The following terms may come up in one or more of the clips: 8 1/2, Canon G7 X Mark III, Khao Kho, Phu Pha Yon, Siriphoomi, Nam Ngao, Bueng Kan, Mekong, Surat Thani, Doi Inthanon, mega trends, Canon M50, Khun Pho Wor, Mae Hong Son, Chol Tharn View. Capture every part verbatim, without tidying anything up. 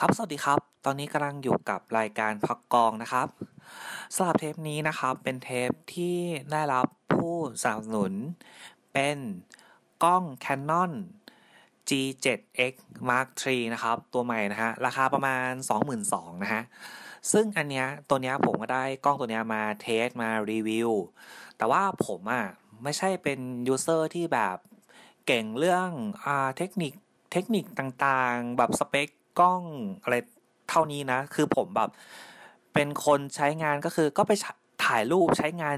ครับสวัสดีครับตอนนี้กำลังอยู่กับรายการพักกองนะครับสำหรับเทปนี้นะครับเป็นเทปที่ได้รับผู้สนับสนุนเป็นกล้อง Canon จี เซเว่น เอ็กซ์ มาร์ค สาม นะครับตัวใหม่นะฮะราคาประมาณ สองหมื่นสองพัน นะฮะซึ่งอันเนี้ยตัวเนี้ยผมก็ได้กล้องตัวเนี้ยมาเทสมารีวิวแต่ว่าผมอ่ะไม่ใช่เป็นยูเซอร์ที่แบบเก่งเรื่องอ่าเทคนิคเทคนิคต่างๆแบบสเปคกล้องอะไรเท่านี้นะคือผมแบบเป็นคนใช้งานก็คือก็ไปถ่ายรูปใช้งาน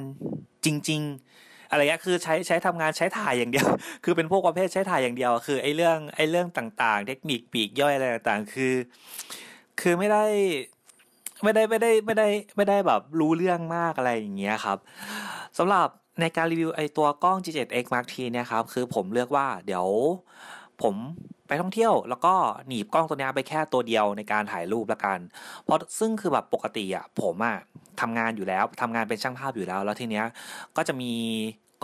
จริงๆอะไรเงี้ยคือใช้ใช้ทำงานใช้ถ่ายอย่างเดียวคือเป็นพวกประเภทใช้ถ่ายอย่างเดียวคือไอ้เรื่องไอ้เรื่องต่างๆเทคนิคปีกย่อยอะไรต่างๆคือคือไม่ได้ไม่ได้ไม่ได้ไม่ได้ไม่ได้แบบรู้เรื่องมากอะไรอย่างเงี้ยครับสำหรับในการรีวิวไอ้ตัวกล้อง จี เซเว่น เอ็กซ์ มาร์ค สาม เนี่ยครับคือผมเลือกว่าเดี๋ยวผมไปท่องเที่ยวแล้วก็หนีบกล้องตัวนี้ไปแค่ตัวเดียวในการถ่ายรูปละกันเพราะซึ่งคือแบบปกติอ่ะผมอ่ะทำงานอยู่แล้วทำงานเป็นช่างภาพอยู่แล้วแล้วทีเนี้ยก็จะมี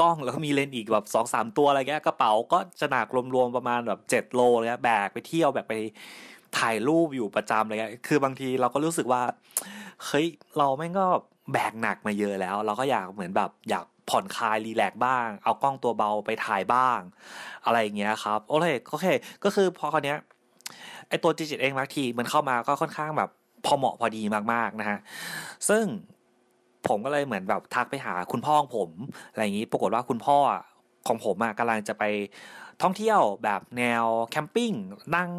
กล้องแล้วก็มีเลนส์อีกแบบ สองสาม ตัวอะไรเงี้ยกระเป๋าก็จะหนักรวมๆประมาณแบบเจ็ดโลอะไรเงี้ยแบกไปเที่ยวแบกไปถ่ายรูปอยู่ประจำอะไรเงี้ยคือบางทีเราก็รู้สึกว่าเฮ้ยเราแม่งก็แบกหนักมาเยอะแล้วเราก็อยากเหมือนแบบอยากผ่อนคลายรีแลกซ์บ้างเอากล้องตัวเบาไปถ่ายบ้างอะไรอย่างเงี้ยครับโอเคโอเคก็คือพอคราวเนี้ยไอตัว จี เซเว่น เอ็กซ์ มาร์ค สาม มันเข้ามาก็ค่อนข้างแบบพอเหมาะพอดีมากๆนะฮะซึ่งผมก็เลยเหมือนแบบทักไปหาคุณพ่อของผมอะไรอย่างงี้ปรากฏว่าคุณพ่อของผมอ่ะกำลังจะไปท่องเที่ยวแบบแนวแคมปิ้งนั่ง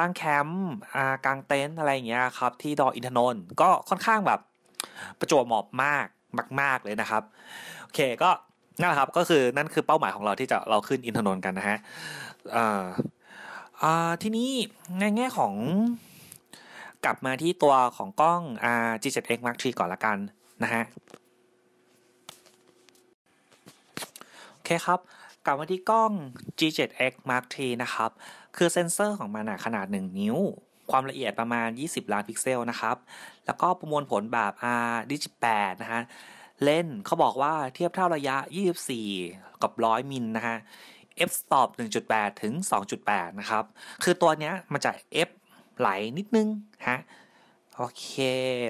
ตั้งแคมป์อ่ากางเต็นท์อะไรอย่างเงี้ยครับที่ดอยอินทนนท์ก็ค่อนข้างแบบประจวบเหมาะมากมากๆเลยนะครับโอเคก็นั่นแหละครับก็คือนั่นคือเป้าหมายของเราที่จะเราขึ้นอินทนนท์กันนะฮะอ่าอ่าทีนี้ในแง่ของกลับมาที่ตัวของกล้องอ่า จี เซเว่น เอ็กซ์ มาร์ค สาม ก่อนละกันนะฮะโอเคครับกลับมาที่กล้อง จี เซเว่น เอ็กซ์ มาร์ค สาม นะครับคือเซ็นเซอร์ของมันขนาดหนึ่งนิ้วความละเอียดประมาณยี่สิบล้านพิกเซลนะครับแล้วก็ประมวลผลแบบอ่าดิจิตแปดนะฮะเลนส์เขาบอกว่าเทียบเท่าระยะยี่สิบสี่กับหนึ่งร้อยมิลนะฮะ เอฟ สต็อป หนึ่งจุดแปด ถึง สองจุดแปด นะครับคือตัวเนี้ยมันจะ f ไหลนิดนึงฮะโอเค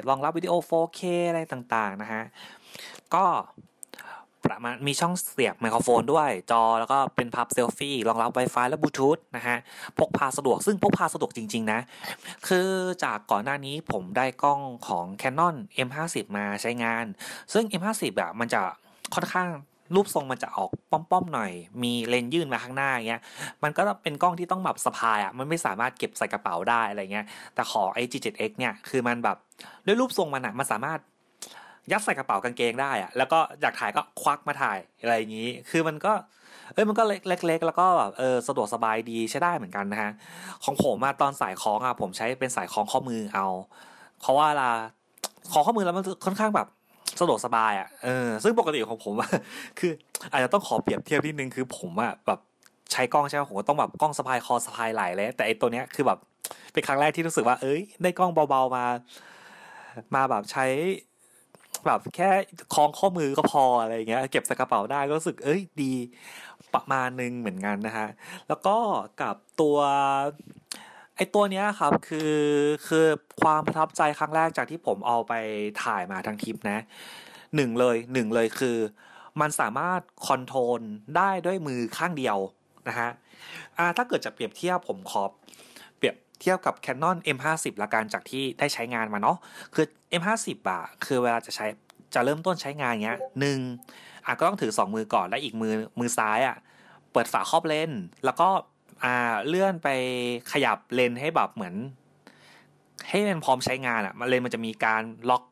รองรับวิดีโอ โฟร์เค อะไรต่างๆนะฮะก็ประมาณมีช่องเสียบไมโครโฟนด้วยจอแล้วก็เป็นพับเซลฟี่รองรับ Wi-Fi และ Bluetooth นะฮะพกพาสะดวกซึ่งพกพาสะดวกจริงๆนะคือจากก่อนหน้านี้ผมได้กล้องของ Canon เอ็ม ห้าสิบ มาใช้งานซึ่ง เอ็ม ห้าสิบ อ่ะมันจะค่อนข้างรูปทรงมันจะออกป้อมๆหน่อยมีเลนส์ยื่นมาข้างหน้าอย่างเงี้ยมันก็เป็นกล้องที่ต้องแบบสะพายอ่ะมันไม่สามารถเก็บใส่กระเป๋าได้อะไรเงี้ยแต่ขอไอ้ จี เซเว่น เอ็กซ์ เนี่ยคือมันแบบด้วยรูปทรงมันอ่ะมันสามารถยัดใส่กระเป๋ากางเกงได้อะแล้วก็อยากถ่ายก็ควักมาถ่ายอะไรอย่างนี้คือมันก็เอ้ยมันก็เล็กๆแล้วก็แบบเออสะดวกสบายดีใช้ได้เหมือนกันนะฮะของผมมาตอนสายคล้องอะผมใช้เป็นสายคล้องข้อมือเอาเพราะว่าเวลาคล้องข้อมือแล้วมันค่อนข้างแบบสะดวกสบายอะเออซึ่งปกติของผมอะคืออาจจะต้องขอเปรียบเทียบนิดนึงคือผมอะแบบใช้กล้องใช่ไหมผมก็ต้องแบบกล้องสะพายคอสะพายไหล่เลยแต่ไอตัวเนี้ยคือแบบเป็นครั้งแรกที่รู้สึกว่าเอ้ยได้กล้องเบาๆมามาแบบใช้แบบแค่คล้องข้อมือก็พออะไรเงี้ยเก็บใส่กระเป๋าได้ก็รู้สึกเอ้ยดีประมาณนึงเหมือนกันนะฮะแล้วก็กับตัวไอตัวเนี้ยครับคือคือความประทับใจครั้งแรกจากที่ผมเอาไปถ่ายมาทั้งทริปนะหนึ่งเลยหนึ่งเลยคือมันสามารถคอนโทรลได้ด้วยมือข้างเดียวนะฮะอ่าถ้าเกิดจะเปรียบเทียบผมขอเปรียบเทียบกับ Canon เอ็ม ห้าสิบ ละกันจากที่ได้ใช้งานมาเนาะคือ เอ็ม ห้าสิบ อ่ะคือเวลาจะใช้จะเริ่มต้นใช้งานเงี้ยหนึ่งอ่ะก็ต้องถือสองมือก่อนและอีกมือมือซ้ายอ่ะเปิดฝาครอบเลนส์แล้วก็อ่าเลื่อนไปขยับเลนส์ให้แบบเหมือนให้มันพร้อมใช้งานอ่ะเลนส์มันจะมีการล็อก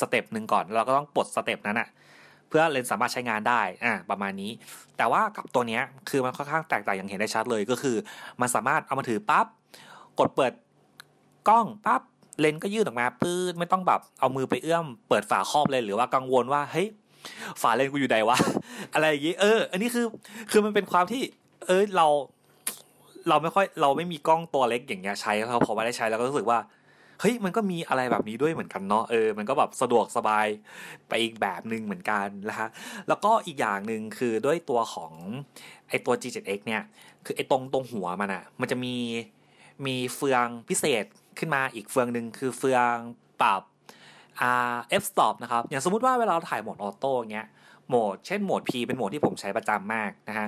สเต็ปนึงก่อนเราก็ต้องปลดสเต็ปนั้นอ่ะเพื่อเลนส์สามารถใช้งานได้อ่าประมาณนี้แต่ว่ากับตัวเนี้ยคือมันค่อนข้างแตกต่างอย่างเห็นได้ชัดเลยก็คือมันสามารถเอามาถือปั๊บกดเปิดกล้องปั๊บเลนก็ยื่นออกมาปื๊ดไม่ต้องแบบเอามือไปเอื้อมเปิดฝาครอบเลยหรือว่ากังวลว่าเฮ้ยฝาเลนกูอยู่ไหนวะอะไรอย่างงี้เอออันนี้คือคือมันเป็นความที่เออเราเราไม่ค่อยเราไม่มีกล้องตัวเล็กอย่างเงี้ยใช้แล้วพอมาได้ใช้แล้วก็รู้สึกว่าเฮ้ยมันก็มีอะไรแบบนี้ด้วยเหมือนกันเนาะเออมันก็แบบสะดวกสบายไปอีกแบบนึงเหมือนกันนะฮะแล้วก็อีกอย่างนึงคือด้วยตัวของไอตัว จี เซเว่น เอ็กซ์ เนี่ยคือไอตรงตรงหัวมันอะมันจะมีมีเฟืองพิเศษ ขึ้นมาอีกเฟืองนึงคือเฟืองปรับ f stop นะครับอย่างสมมุติว่าเวลาเราถ่ายโหมดออโต้เงี้ยโหมดเช่นโหมด P เป็นโหมดที่ผมใช้ประจำมากนะฮะ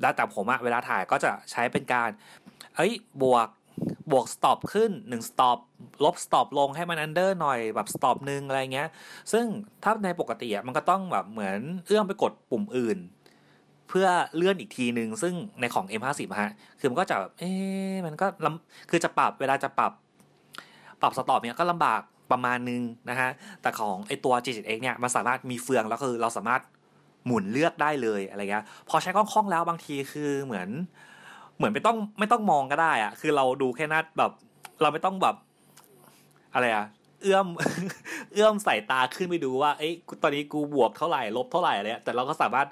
แล้วแต่ผมอะเวลาถ่ายก็จะใช้เป็นการเอ้ยบวกบวก stop ขึ้นหนึ่ง stop ลบ stop ลงให้มัน under หน่อยแบบ stop หนึ่งอะไรเงี้ยซึ่งถ้าในปกติอะมันก็ต้องแบบเหมือนเอื้อมไปกดปุ่มอื่นเพื่อเลื่อนอีกทีหนึ่งซึ่งในของ เอ็ม ห้าสิบ ฮะคือมันก็จะเอ๊ะมันก็คือจะปรับเวลาจะปรับปรับ stop เนี้ยก็ลำบากประมาณนึงนะฮะแต่ของไอตัว จี เจ็ด เอ็กซ์ เนี่ยมันสามารถมีเฟืองแล้วคือเราสามารถหมุนเลือกได้เลยอะไรเงี้ยพอใช้กล้องคล่องแล้วบางทีคือเหมือนเหมือนไม่ต้องไม่ต้องมองก็ได้อะคือเราดูแค่นัดแบบเราไม่ต้องแบบอะไรอะเอื้อม เอื้อมสายตาขึ้นไปดูว่าเอ้ยตอนนี้กูบวกเท่าไหร่ลบเท่าไหร่อะไรเงี้ยแต่เราก็สามารถ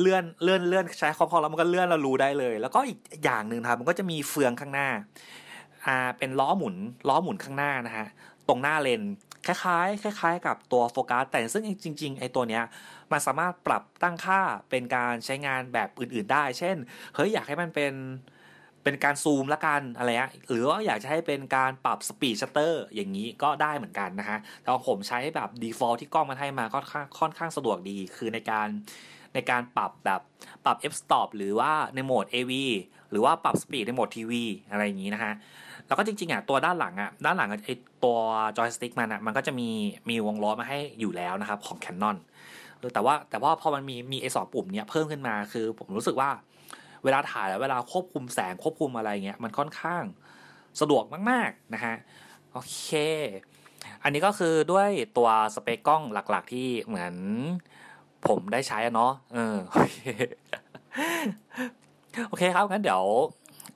เลื่อนเลื่อนเลื่อนใช้กล้องคล่องแล้วมันก็เลื่อนเรารู้ได้เลยแล้วก็อีกอย่างนึงครับมันก็จะมีเฟืองข้างหน้าอ่าเป็นล้อหมุนล้อหมุนข้างหน้านะฮะตรงหน้าเลนคล้ายๆคล้ายๆกับตัวโฟกัสแต่ซึ่งจริงๆไอ้ตัวเนี้ยมันสามารถปรับตั้งค่าเป็นการใช้งานแบบอื่นๆได้เช่นเฮ้ยอยากให้มันเป็นเป็นการซูมละกันอะไรเงี้ยหรือว่าอยากจะให้เป็นการปรับสปีดชัตเตอร์อย่างนี้ก็ได้เหมือนกันนะฮะแต่ผมใช้แบบ default ที่กล้องมันให้มาก็ค่อนข้างสะดวกดีคือในการในการปรับแบบปรับ f stop หรือว่าในโหมด เอ วี หรือว่าปรับสปีดในโหมด ที วี อะไรอย่างนี้นะฮะแล้วก็จริงๆอ่ะตัวด้านหลังอ่ะด้านหลังไอ้ตัวจอยสติ๊กมันอ่ะมันก็จะมีมีวงล้อมาให้อยู่แล้วนะครับของ Canon แต่ว่าแต่ว่าพอมันมีมีไอ้สองปุ่มเนี้ยเพิ่มขึ้นมาคือผมรู้สึกว่าเวลาถ่ายแล้วเวลาควบคุมแสงควบคุมอะไรเงี้ยมันค่อนข้างสะดวกมากๆนะฮะโอเคอันนี้ก็คือด้วยตัวสเปคกล้องหลักๆที่เหมือนผมได้ใช้เนาะเออโอเคโอเคครับงั้นเดี๋ยว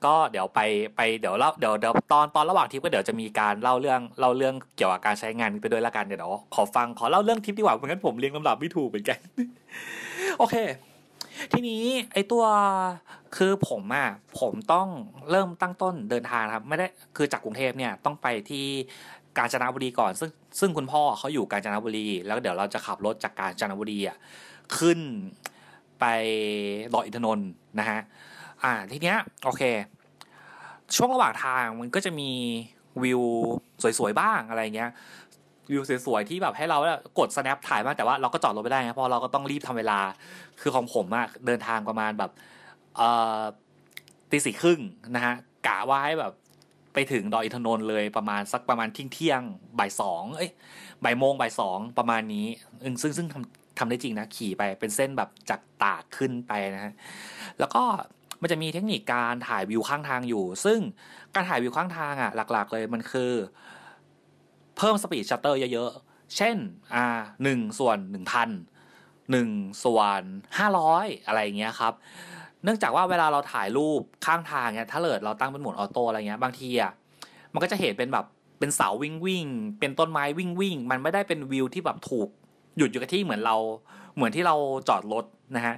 ก็เดี๋ยวไปไปเดี๋ยวเล่าเดี๋ยวเดี๋ยวตอนตอนระหว่างทริปก็เดี๋ยวจะมีการเล่าเรื่องเล่าเรื่องเกี่ยวกับการใช้งานไปด้วยละกันเดี๋ยวขอฟังขอเล่าเรื่องทริปดีกว่าเพราะงั้นผมเรียงลำดับไม่ถูกเหมือนกันโอเคทีนี้ไอตัวคือผมอ่ะผมต้องเริ่มตั้งต้นเดินทางครับไม่ได้คือจากกรุงเทพเนี่ยต้องไปที่กาญจนบุรีก่อนซึ่งซึ่งคุณพ่อเขาอยู่กาญจนบุรีแล้วเดี๋ยวเราจะขับรถจากกาญจนบุรีอ่ะขึ้นไปดอยอินทนนท์นะฮะอ่าทีเนี้ยโอเคช่วงระหว่างทางมันก็จะมีวิวสวยๆบ้างอะไรเงี้ยวิวสวยๆที่แบบให้เรากด snap ถ่ายบ้างแต่ว่าเราก็จอดรถไม่ได้นะเพราะเราก็ต้องรีบทำเวลาคือของผมอะเดินทางประมาณแบบเอ่อตีสี่ครึ่งนะฮะกะว่าให้แบบไปถึงดอยอินทนนท์เลยประมาณสักประมาณเที่ยงเที่ยงบ่ายสองเอ้ยบ่ายโมงบ่ายสองประมาณนี้ซึ่งซึ่งทำทำได้จริงนะขี่ไปเป็นเส้นแบบจากตากขึ้นไปนะฮะแล้วก็มันจะมีเทคนิคการถ่ายวิวข้างทางอยู่ซึ่งการถ่ายวิวข้างทางอ่ะหลักๆเลยมันคือเพิ่มสปีดชัตเตอร์เยอะๆเช่นอ่าหนึ่งส่วนหนึ่งพันหนึ่งส่วนห้าร้อยอะไรอย่างเงี้ยครับเนื่องจากว่าเวลาเราถ่ายรูปข้างทางเนี่ยถ้าเกิดเราตั้งเป็นโหมดออโต้อะไรเงี้ยบางทีอ่ะมันก็จะเห็นเป็นแบบเป็นเสาวิ่งวิ่งเป็นต้นไม้วิ่งวิ่งมันไม่ได้เป็นวิวที่แบบถูกหยุดอยู่กับที่เหมือนเราเหมือนที่เราจอดรถนะฮะ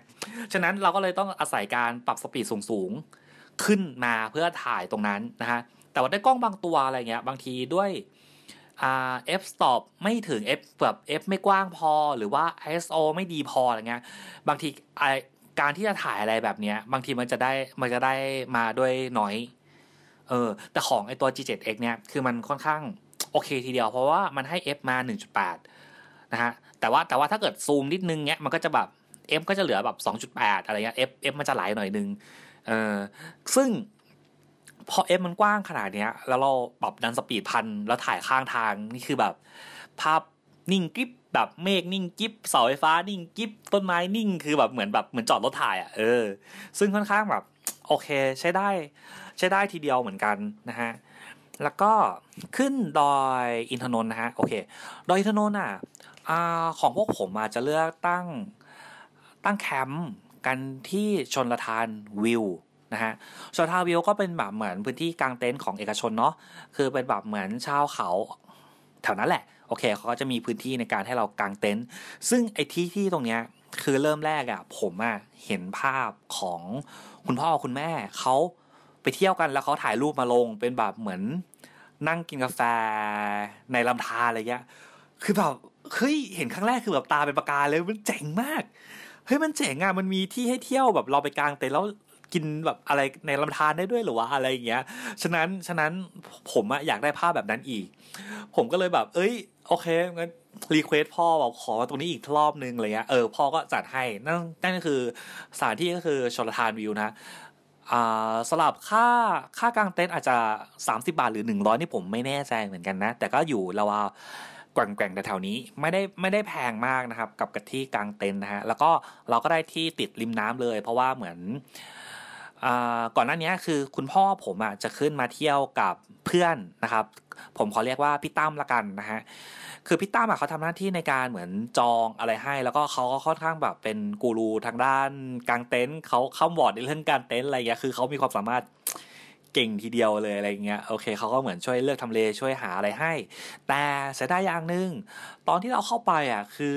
ฉะนั้นเราก็เลยต้องอาศัยการปรับสปีดสูงๆขึ้นมาเพื่อถ่ายตรงนั้นนะฮะแต่ว่าได้กล้องบางตัวอะไรเงี้ยบางทีด้วยอ่า f stop ไม่ถึง f แบบ f ไม่กว้างพอหรือว่า ไอ เอส โอ ไม่ดีพออะไรเงี้ยบางทีไอการที่จะถ่ายอะไรแบบเนี้ยบางทีมันจะได้มันจะได้มาด้วยน้อยเออแต่ของไอตัว จี เจ็ด เอ็กซ์ เนี่ยคือมันค่อนข้างโอเคทีเดียวเพราะว่ามันให้ f มา หนึ่งจุดแปด นะฮะแต่ว่าแต่ว่าถ้าเกิดซูมนิดนึงเนี้ยมันก็จะแบบ f ก็จะเหลือแบบ สองจุดแปด อะไรเงี้ย f f มันจะไหลหน่อยนึงเออซึ่งพอ f มันกว้างขนาดเนี้ยแล้วเราปรับดันสปีดพันแล้วถ่ายข้างทางนี่คือแบบภาพนิ่งกริ๊บแบบเมฆนิ่งกิ๊บเสาไฟฟ้านิ่งกิ๊บต้นไม้นิ่งคือแบบเหมือนแบบเหมือนจอดรถถ่ายอ่ะเออซึ่งค่อนข้างแบบโอเคใช้ได้ใช้ได้ทีเดียวเหมือนกันนะฮะแล้วก็ขึ้นดอยอินทนนท์นะฮะโอเคดอยอินทนนท์อ่ะอ่าของพวกผมอาจจะเลือกตั้งตั้งแคมป์กันที่ชลทานวิวนะฮะชลทานวิวก็เป็นแบบเหมือนพื้นที่กางเต็นท์ของเอกชนเนาะคือเป็นแบบเหมือนชาวเขาแถวนั้นแหละโอเคเขาก็จะมีพื้นที่ในการให้เรากางเต็นท์ซึ่งไอ้ที่ที่ตรงเนี้ยคือเริ่มแรกอ่ะผมอ่ะเห็นภาพของคุณพ่อคุณแม่เขาไปเที่ยวกันแล้วเขาถ่ายรูปมาลงเป็นแบบเหมือนนั่งกินกาแฟในลำธารอะไรเงี้ยคือแบบเฮ้ยเห็นครั้งแรกคือแบบตาเป็นประกายเลยมันเจ๋งมากเฮ้ยมันเจ๋งอ่ะมันมีที่ให้เที่ยวแบบเราไปกางเต็นท์แล้ว กินแบบอะไรในลำธารได้ด้วยหรือวะอะไรอย่างเงี้ยฉะนั้นฉะนั้นผมอะอยากได้ภาพแบบนั้นอีกผมก็เลยแบบเอ้ยโอเคงั้นรีเควสพ่อบอกขอตรงนี้อีกรอบนึงอะไรเงี้ยเออพ่อก็จัดให้นั่นนั่นก็คือสถานที่ก็คือชลทานวิวนะอ่าสลับค่าค่ากลางเต็นท์อาจจะสามสิบบาทหรือหนึ่งร้อยนี่ผมไม่แน่ใจเหมือนกันนะแต่ก็อยู่ระว่าแกว่งๆแถวๆนี้ไม่ได้ไม่ได้แพงมากนะครับกับกับที่กลางเต็นท์นะฮะแล้วก็เราก็ได้ที่ติดริมน้ำเลยเพราะว่าเหมือนอ่าก่อนหน้านี้คือคุณพ่อผมอ่ะจะขึ้นมาเที่ยวกับเพื่อนนะครับผมขอเรียกว่าพี่ตั้มละกันนะฮะคือพี่ตั้มอ่ะเขาทำหน้าที่ในการเหมือนจองอะไรให้แล้วก็เขาก็ค่อนข้างแบบเป็นกูรูทางด้านกางเต็นท์เขาเข้าบอร์ดในเรื่องการเต็นท์อะไรอย่างเงี้ยคือเขามีความสามารถเก่งทีเดียวเลยอะไรเงี้ยโอเคเขาก็เหมือนช่วยเลือกทำเลช่วยหาอะไรให้แต่เสียดายอย่างนึงตอนที่เราเข้าไปอ่ะคือ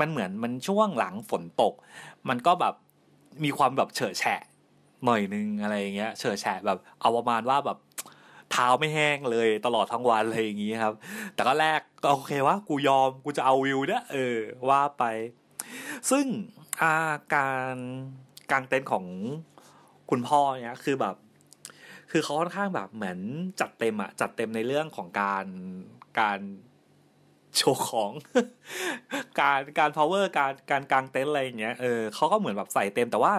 มันเหมือนมันช่วงหลังฝนตกมันก็แบบมีความแบบเฉอะแฉะหน่อยนึงอะไรเงี้ยเฉอะแฉะแบบเอาประมาณว่าแบบเท้าไม่แห้งเลยตลอดทั้งวันเลยอย่างงี้ครับแต่ก็แรกก็โอเควะกูยอมกูจะเอาวิวเนี่ยเออว่าไปซึ่งอาการกางเต็นท์ของคุณพ่อเนี่ยคือแบบคือเขาค่อนข้างแบบเหมือนจัดเต็มอะจัดเต็มในเรื่องของการการโชว์ของการการ power การการกางเต็นท์อะไรอย่างเงี้ยเออเขาก็เหมือนแบบใส่เต็มแต่ว่า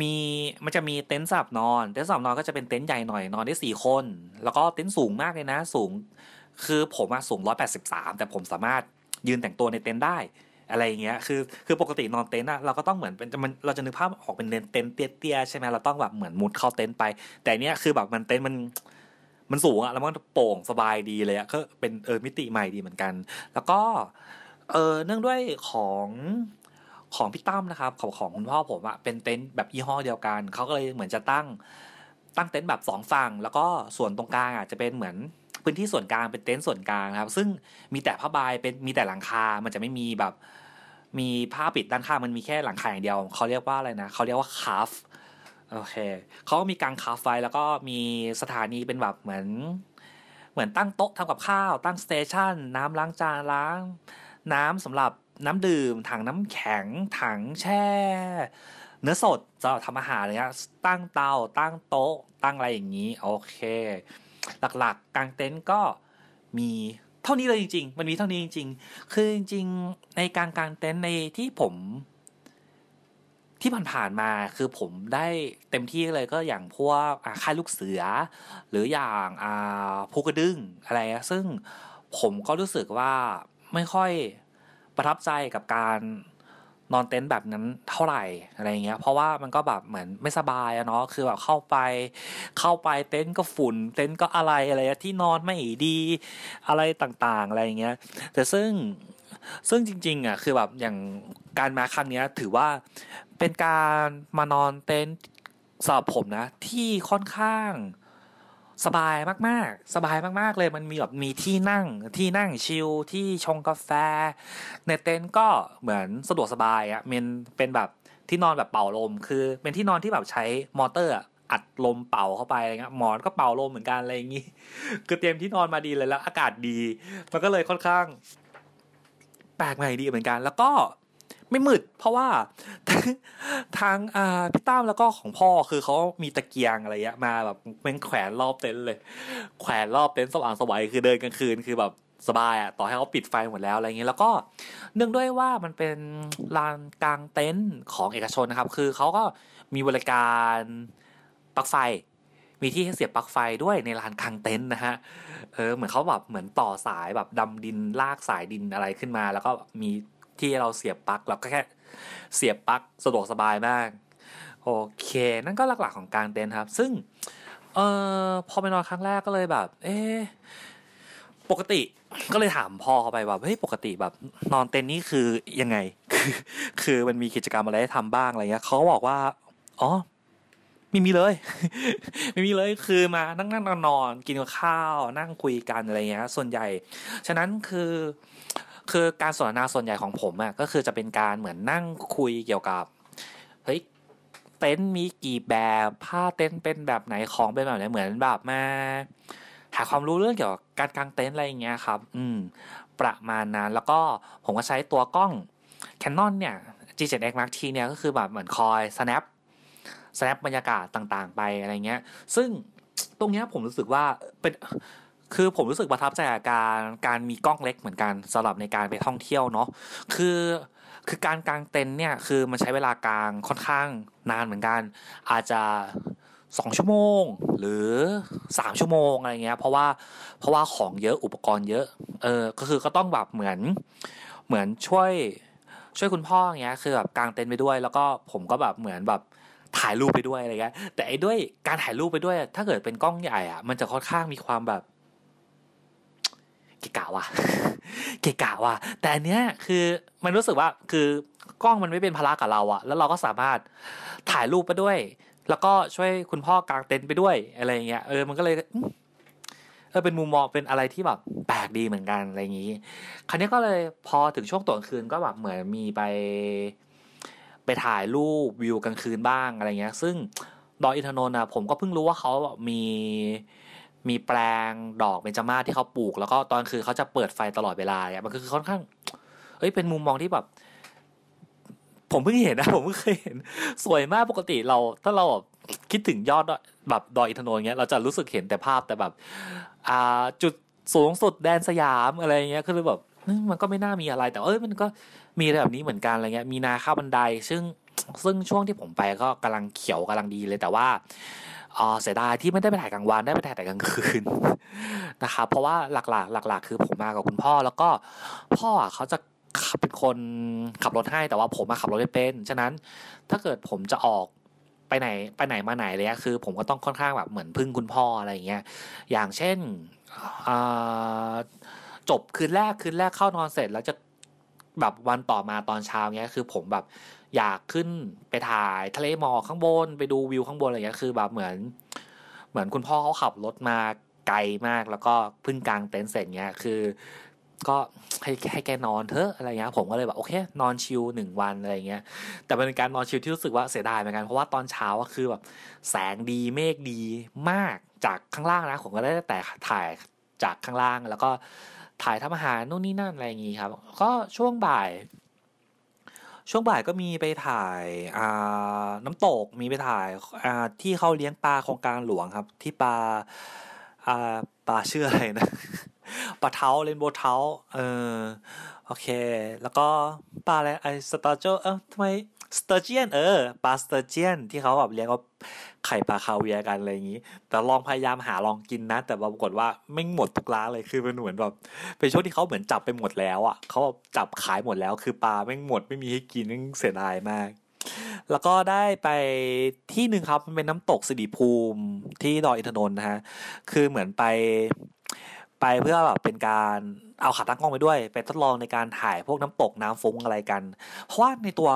มีมันจะมีเต็นท์สำหรับนอนเต็นท์สำหรับนอนก็จะเป็นเต็นท์ใหญ่หน่อยนอนได้สี่คนแล้วก็เต็นท์สูงมากเลยนะสูงคือผมอะสูงหนึ่งร้อยแปดสิบสามแต่ผมสามารถยืนแต่งตัวในเต็นท์ได้อะไรอย่างเงี้ยคือคือปกตินอนเต็นท์อะเราก็ต้องเหมือนเป็นมันเราจะนึกภาพออกเป็นเต็นท์เตี้ยๆใช่ไหมเราต้องแบบเหมือนมุดเข้าเต็นท์ไปแต่เนี้ยคือแบบมันเต็นท์มันมันสูงอะแล้วมันโปร่งสบายดีเลยอะก็เป็นเออมิติใหม่ดีเหมือนกันแล้วก็เออเนื่องด้วยของของพี่ตั้มนะครับของของคุณพ่อผมอะเป็นเต็นท์แบบยี่ห้อเดียวกันเขาก็เลยเหมือนจะตั้งตั้งเต็นท์แบบสองฝั่งแล้วก็ส่วนตรงกลางอะจะเป็นเหมือนพื้นที่ส่วนกลางเป็นเต็นท์ส่วนกลางครับซึ่งมีแต่ผ้าใบเป็นมีแต่หลังคามันจะไม่มีแบบมีผ้าปิดด้านข้างมันมีแค่หลังคาอย่างเดียวเขาเรียกว่าอะไรนะเขาเรียกว่าคาฟโอเคเขามีกางคาฟไว้แล้วก็มีสถานีเป็นแบบเหมือนเหมือนตั้งโต๊ะทำกับข้าวตั้งสเตชันน้ำล้างจานล้างน้ำสำหรับน้ำดื่มถังน้ำแข็งถังแช่เนื้อสดจะทำอาหารอะไรเงี้ยตั้งเตาตั้งโต๊ะตั้งอะไรอย่างนี้โอเคหลักๆกางเต็นท์ก็มีเท่านี้เลยจริงๆมันมีเท่านี้จริงๆคือจริงๆในการกางเต็นท์ในที่ผมที่ผ่านๆมาคือผมได้เต็มที่เลยก็อย่างพวกค่ายลูกเสือหรืออย่างภูกระดึงอะไรซึ่งผมก็รู้สึกว่าไม่ค่อยประทับใจกับการนอนเต็นท์แบบนั้นเท่าไหร่อะไรเงี้ยเพราะว่ามันก็แบบเหมือนไม่สบายอะเนาะคือแบบเข้าไปเข้าไปเต็นท์ก็ฝุ่นเต็นท์ก็อะไรอะไรที่นอนไม่ดีอะไรต่างๆอะไรเงี้ยแต่ซึ่งซึ่งจริงๆอะคือแบบอย่างการมาครั้งเนี้ยถือว่าเป็นการมานอนเต็นท์สำหรับผมนะที่ค่อนข้างสบายมากๆสบายมากๆเลยมันมีแบบมีที่นั่งที่นั่งชิลที่ชงกาแฟในเต็นท์ก็เหมือนสะดวกสบายอ่ะมันเป็นแบบที่นอนแบบเป่าลมคือเป็นที่นอนที่แบบใช้มอเตอร์อัดลมเป่าเข้าไปอะไรเงี้ยหมอนก็เป่าลมเหมือนกันอะไรอย่างงี้คือเตรียมที่นอนมาดีเลยแล้วอากาศดีมันก็เลยค่อนข้างแปลกใหม่ดีเหมือนกันแล้วก็ไม่มืดเพราะว่าทางอ่าพี่ตั้มแล้วก็ของพ่อคือเขามีตะเกียงอะไรเงี้ยมาแบบเป็นแขวนรอบเต็นท์เลยแขวนรอบเต็นท์สว่างสวยคือเดินกลางคืนคือแบบสบายอ่ะต่อให้เขาปิดไฟหมดแล้วอะไรเงี้ยแล้วก็เนื่องด้วยว่ามันเป็นลานกลางเต็นท์ของเอกชนนะครับคือเขาก็มีบริการปลั๊กไฟมีที่ให้เสียบปลั๊กไฟด้วยในลานกลางเต็นท์นะฮะเออเหมือนเขาแบบเหมือนต่อสายแบบดำดินลากสายดินอะไรขึ้นมาแล้วก็มีที่เราเสียบปลั๊กเราก็แค่เสียบปลั๊กสะดวกสบายมากโอเคนั่นก็หลักๆของกางเต็นท์ครับซึ่งเอ่อพอไปนอนครั้งแรกก็เลยแบบเอ๊ะปกติก็เลยถามพ่อเขาไปว่าเฮ้ยปกติแบบนอนเต็นท์นี่คือยังไงคือคือมันมีกิจกรรมอะไรให้ทำบ้างอะไรเงี้ยเขาบอกว่าอ๋อไม่มีเลยไม่มีเลยคือมานั่งๆนอนๆกินข้าวนั่งคุยกันอะไรเงี้ยส่วนใหญ่ฉะนั้นคือคือการสนทนาส่วนใหญ่ของผมอ่ะก็คือจะเป็นการเหมือนนั่งคุยเกี่ยวกับเฮ้ยเต็นท์มีกี่แบบผ้าเต็นท์เป็นแบบไหนของเป็นแบบไหนเหมือนแบบมาหาความรู้เรื่องเกี่ยวกับการกางเต็นท์อะไรอย่างเงี้ยครับอืมประมาณนั้นแล้วก็ผมก็ใช้ตัวกล้อง Canon เนี่ย จี เจ็ด เอ็กซ์ Mark สาม เนี่ยก็คือแบบเหมือนคอย snap แซบบรรยากาศต่างๆไปอะไรเงี้ยซึ่งตรงเนี้ยผมรู้สึกว่าเป็นคือผมรู้สึกประทับใจกับการการมีกล้องเล็กเหมือนกันสำหรับในการไปท่องเที่ยวเนาะคือคือการกางเต็นท์เนี่ยคือมันใช้เวลากางค่อนข้างนานเหมือนกันอาจจะสองชั่วโมงหรือสามชั่วโมงอะไรเงี้ยเพราะว่าเพราะว่าของเยอะอุปกรณ์เยอะเออก็คือก็ต้องแบบเหมือนเหมือนช่วยช่วยคุณพ่ออย่างเงี้ยคือแบบกางเต็นท์ไปด้วยแล้วก็ผมก็แบบเหมือนแบบถ่ายรูปไปด้วยอะไรเงี้ยแต่ไอ้ด้วยการถ่ายรูปไปด้วยถ้าเกิดเป็นกล้องใหญ่อ่ะมันจะค่อนข้างมีความแบบเกะกะว่ะเกะกะว่ะแต่อันเนี้ยคือมันรู้สึกว่าคือกล้องมันไม่เป็นภาระกับเราอ่ะแล้วเราก็สามารถถ่ายรูปไปด้วยแล้วก็ช่วยคุณพ่อกางเต็นท์ไปด้วยอะไรเงี้ยเออมันก็เลยเออเป็นมุมมองเป็นอะไรที่แบบแปลกดีเหมือนกันอะไรอย่างนี้คราวนี้ก็เลยพอถึงช่วงตอนคืนก็แบบเหมือนมีไปไปถ่ายรูปวิวกลางคืนบ้างอะไรเงี้ยซึ่งดอยอินทนนท์นะผมก็เพิ่งรู้ว่าเขามีมีแปลงดอกเบญจมาศที่เขาปลูกแล้วก็ตอนคืนเขาจะเปิดไฟตลอดเวลาเนี่ยมันก็คือค่อนข้างเอ้ยเป็นมุมมองที่แบบผมเพิ่งเห็นนะผมเพิ่งเคยเห็นสวยมากปกติเราถ้าเราแบบคิดถึงยอดแบบดอยอินทนนท์เงี้ยเราจะรู้สึกเห็นแต่ภาพแต่แบบอ่าจุดสูงสุดแดนสยามอะไรเงี้ยคือแบบมันก็ไม่น่ามีอะไรแต่เอ้ยมันก็มีอะไรแบบนี้เหมือนกันอะไรเงี้ยมีนาข้าวบันไดซึ่งซึ่งช่วงที่ผมไปก็กำลังเขียวกำลังดีเลยแต่ว่าอ๋อเสียดายที่ไม่ได้ไปถ่ายกลางวันได้ไปถ่ายแต่กลางคืนนะครับเพราะว่าหลักๆหลักๆคือผมมากับคุณพ่อแล้วก็พ่อเขาจะเป็นคนขับรถให้แต่ว่าผมมาขับรถไม่เป็นฉะนั้นถ้าเกิดผมจะออกไปไหนไปไหนมาไหนเลยอะคือผมก็ต้องค่อนข้างแบบเหมือนพึ่งคุณพ่ออะไรอย่างเงี้ยอย่างเช่นจบคืนแรกคืนแรกเข้านอนเสร็จแล้วจะแบบวันต่อมาตอนเช้าเงี้ยคือผมแบบอยากขึ้นไปถ่ายทะเลหมอกข้างบนไปดูวิวข้างบนอะไรเงี้ยคือแบบเหมือนเหมือนคุณพ่อเขาขับรถมาไกลมากแล้วก็พึ่งกลางเต็นท์เสร็จเงี้ยคือก็ให้ให้แกนอนเถอะอะไรเงี้ยผมก็เลยแบบโอเคนอนชิลหนึ่งวันอะไรเงี้ยแต่เป็นการนอนชิลที่รู้สึกว่าเสียดายเหมือนกันเพราะว่าตอนเช้าก็คือแบบแสงดีเมฆดีมากจากข้างล่างนะผมก็ได้แต่ถ่ายจากข้างล่างแล้วก็ถ่ายทำอาหารนู่นนี่นั่นอะไรอย่างงี้ครับก็ช่วงบ่ายช่วงบ่ายก็มีไปถ่ายน้ำตกมีไปถ่ายที่เขาเลี้ยงปลาโครงการหลวงครับที่ปลาปลาชื่ออะไรนะปลาเท้าเรนโบว์เท้าเออโอเคแล้วก็ปลาอะไรไอสตาร์โจเออทำไมสเตอร์เจียนเออปลาสเตอร์เจียนที่เขาแบบเลี้ยงเอาไข่ปลาคาเวียร์กันอะไรอย่างนี้แต่ลองพยายามหาลองกินนะแต่ปรากฏว่าไม่หมดทุกร้านเลยคือมันเหมือนแบบเป็นช่วงที่เขาเหมือนจับไปหมดแล้วอ่ะเขาจับขายหมดแล้วคือปลาไม่หมดไม่มีให้กินนั่นเสียดายมากแล้วก็ได้ไปที่นึงครับมันเป็นน้ำตกสิริภูมิที่ดอยอินทนนท์นะฮะคือเหมือนไปไปเพื่อแบบเป็นการเอาขาตั้งกล้องไปด้วยไปทดลองในการถ่ายพวกน้ำตกน้ำฟุ้งอะไรกันเพราะว่าในตัว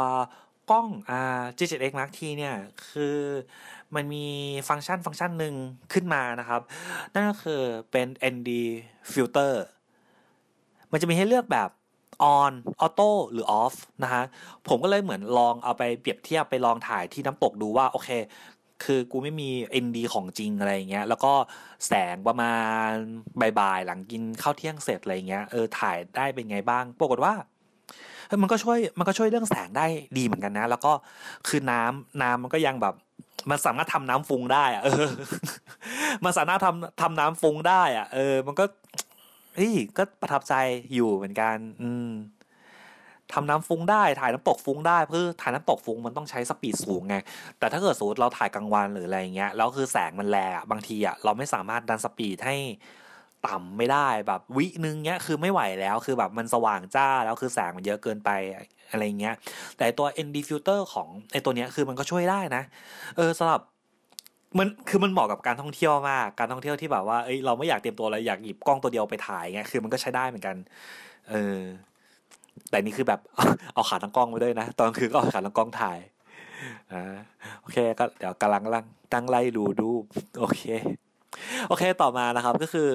กล้องอ่า จี เจ็ด เอ็กซ์ Mark ที เนี่ยคือมันมีฟังก์ชันฟังก์ชันหนึ่งขึ้นมานะครับนั่นก็คือเป็น เอ็น ดี Filter มันจะมีให้เลือกแบบ On Auto หรือ Off นะฮะผมก็เลยเหมือนลองเอาไปเปรียบเทียบไปลองถ่ายที่น้ำตกดูว่าโอเคคือกูไม่มี เอ็น ดี ของจริงอะไรอย่างเงี้ยแล้วก็แสงประมาณบ่ายๆหลังกินข้าวเที่ยงเสร็จอะไรอย่างเงี้ยเออถ่ายได้เป็นไงบ้างปรากฏว่ามันก็ช่วยมันก็ช่วยเรื่องแสงได้ดีเหมือนกันนะแล้วก็คือน้ำน้ำมันก็ยังแบบมันสามารถทำน้ำฟุ้งได้อะเออมันสามารถทำทำน้ำฟุ้งได้อะเออมันก็เฮ้ยก็ประทับใจอยู่เหมือนกันอืมทำน้ำฟุ้งได้ถ่ายน้ำตกฟุ้งได้คือถ่ายน้ำตกฟุ้งมันต้องใช้สปีดสูงไงแต่ถ้าเกิดสมมติเราถ่ายกลางวันหรืออะไรอย่างเงี้ยแล้วคือแสงมันแรงบางทีอ่ะเราไม่สามารถดันสปีดให้ต่ำไม่ได้แบบวินึงเงี้ยคือไม่ไหวแล้วคือแบบมันสว่างจ้าแล้วคือแสงมันเยอะเกินไปอะไรเงี้ยแต่ตัว เอ็น ดี filter ของไอตัวเนี้ยคือมันก็ช่วยได้นะเออสำหรับมันคือมันเหมาะกับการท่องเที่ยวมากการท่องเที่ยวที่แบบว่าเอ้ยเราไม่อยากเตรียมตัวอะไรอยากหยิบกล้องตัวเดียวไปถ่ายเงี้ยคือมันก็ใช้ได้เหมือนกันเออแต่นี่คือแบบเอาขาตั้งกล้องไปด้วยนะตอนคือก็เอาขาตั้งกล้องถ่ายอ่าโอเคก็เดี๋ยวกำลังลังตั้งไล่ดูดูโอเคโอเคต่อมานะครับก็คือ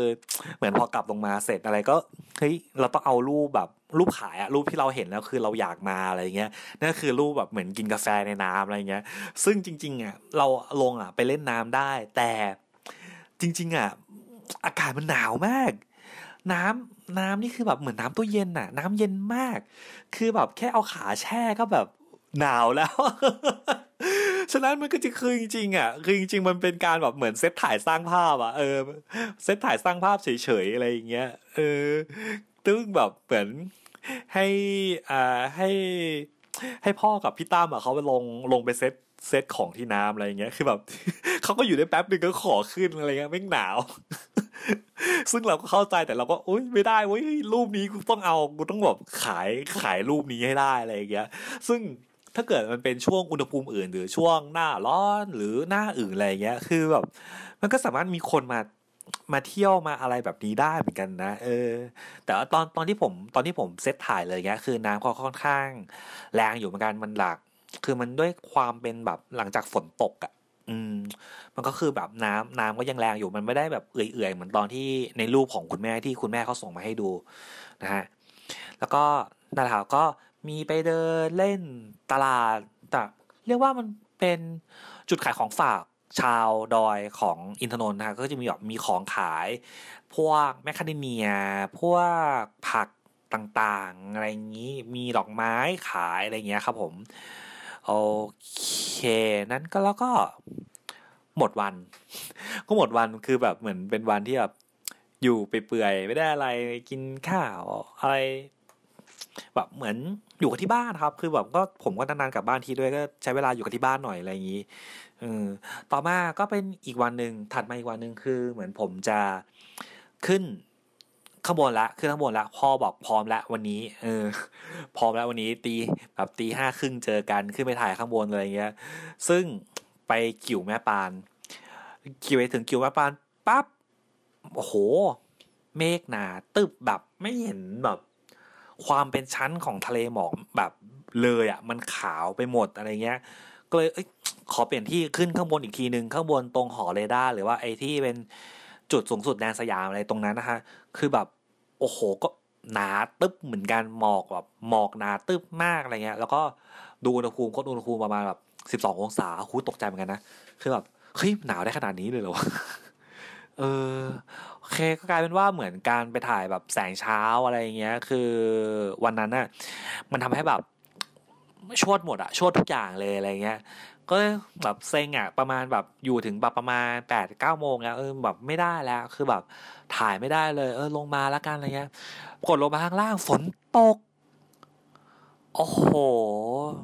เหมือนพอกลับลงมาเสร็จอะไรก็เฮ้ยเราต้องเอารูปแบบรูปขายอะรูปที่เราเห็นแล้วคือเราอยากมาอะไรเงี้ยนั่นคือรูปแบบเหมือนกินกาแฟในน้ำอะไรเงี้ยซึ่งจริงๆอะเราลงอะไปเล่นน้ำได้แต่จริงๆอะอากาศมันหนาวมากน้ำน้ำนี่คือแบบเหมือนน้ำตู้เย็นอะน้ำเย็นมากคือแบบแค่เอาขาแช่ก็แบบหนาวแล้ว ฉะนั้นมันก็จะคือจริงๆอ่ะคือจริงๆมันเป็นการแบบเหมือนเซตถ่ายสร้างภาพอ่ะเออเซตถ่ายสร้างภาพเฉยๆอะไรอย่างเงี้ยเออตึ้งแบบเหมือนให้อ่าให้ให้พ่อกับพี่ตั้มอ่ะเขาไปลงลงไปเซตเซตของที่น้ำอะไรอย่างเงี้ยคือแบบเขาก็อยู่ได้แป๊บนึงก็ขอขึ้นอะไรเงี้ยไม่หนาวซึ่งเราก็เข้าใจแต่เราก็โอ๊ยไม่ได้เว้ยรูปนี้กูต้องเอากูต้องแบบขายขายรูปนี้ให้ได้อะไรอย่างเงี้ยซึ่งถ้าเกิดมันเป็นช่วงอุณหภูมิอื่นหรือช่วงหน้าร้อนหรือหน้าอื่นอะไรอย่างเงี้ยคือแบบมันก็สามารถมีคนมามาเที่ยวมาอะไรแบบนี้ได้เหมือนกันนะเออแต่ตอนตอนที่ผมตอนที่ผมเซตถ่ายเลยเงี้ยคือน้ำก็ค่อนข้างแรงอยู่เหมือนกันมันหลักคือมันด้วยความเป็นแบบหลังจากฝนตกอ่ะอืมมันก็คือแบบน้ำน้ำก็ยังแรงอยู่มันไม่ได้แบบเอื่อยๆเหมือนตอนที่ในรูปของคุณแม่ที่คุณแม่เขาส่งมาให้ดูนะฮะแล้วก็นาถาก็มีไปเดินเล่นตลาดแต่เรียกว่ามันเป็นจุดขายของฝากชาวดอยของอินทนนท์นะก็จะมีแบบมีของขายพวกแมคคาเดเมียพวกผักต่างๆอะไรอย่างนี้มีดอกไม้ขายอะไรอย่างเงี้ยครับผมโอเคนั้นก็แล้วก็หมดวันก็หมดวันคือแบบเหมือนเป็นวันที่แบบอยู่ไปเปื่อยไม่ได้อะไรกินข้าวอะไรแบบเหมือนอยู่กับที่บ้านครับคือแบบก็ผมก็นานๆกลับบ้านทีด้วยก็ใช้เวลาอยู่กับที่บ้านหน่อยอะไรอย่างนี้เออต่อมาก็เป็นอีกวันนึงถัดมาอีกวันนึงคือเหมือนผมจะขึ้นข้างบนละขึ้นข้างบนละพ่อบอกพร้อมละวันนี้เออพร้อมละวันนี้ตีแบบตีห้าครึ่งเจอกันขึ้นไปถ่ายข้างบนอะไรเงี้ยซึ่งไปกิ่วแม่ปานกิ่วไปถึงกิ่วแม่ปานปั๊บโอ้โหเมฆหนาตึบแบบไม่เห็นแบบความเป็นชั้นของทะเลหมอกแบบเลยอ่ะมันขาวไปหมดอะไรเงี้ยก็เลยขอเปลี่ยนที่ขึ้นข้างบนอีกทีนึงข้างบนตรงหอเรดาร์หรือว่าไอ้ที่เป็นจุดสูงสุดแดนสยามอะไรตรงนั้นนะคะคือแบบโอ้โหก็หนาตึ๊บเหมือนกันหมอกแบบหมอกหนาตึ๊บมากอะไรเงี้ยแล้วก็ดูอุณหภูมิก็อุณหภูมิประมาณแบบสิบสององศาโหตกใจเหมือนกันนะคือแบบเฮ้ยหนาวได้ขนาดนี้เลยเหรอ เออโอเคก็กลายเป็นว่าเหมือนการไปถ่ายแบบแสงเช้าอะไรเงี้ยคือวันนั้นน่ะมันทำให้แบบชวดหมดอะชวดทุกอย่างเลยอะไรเงี้ยก็แบบเซ็งอ่ะประมาณแบบอยู่ถึงแบบประมาณ แปดเก้า โมงแล้วเออแบบไม่ได้แล้วคือแบบถ่ายไม่ได้เลยเออลงมาแล้วกันอะไรเงี้ยกดลงมาข้างล่างฝนตกโอ้โห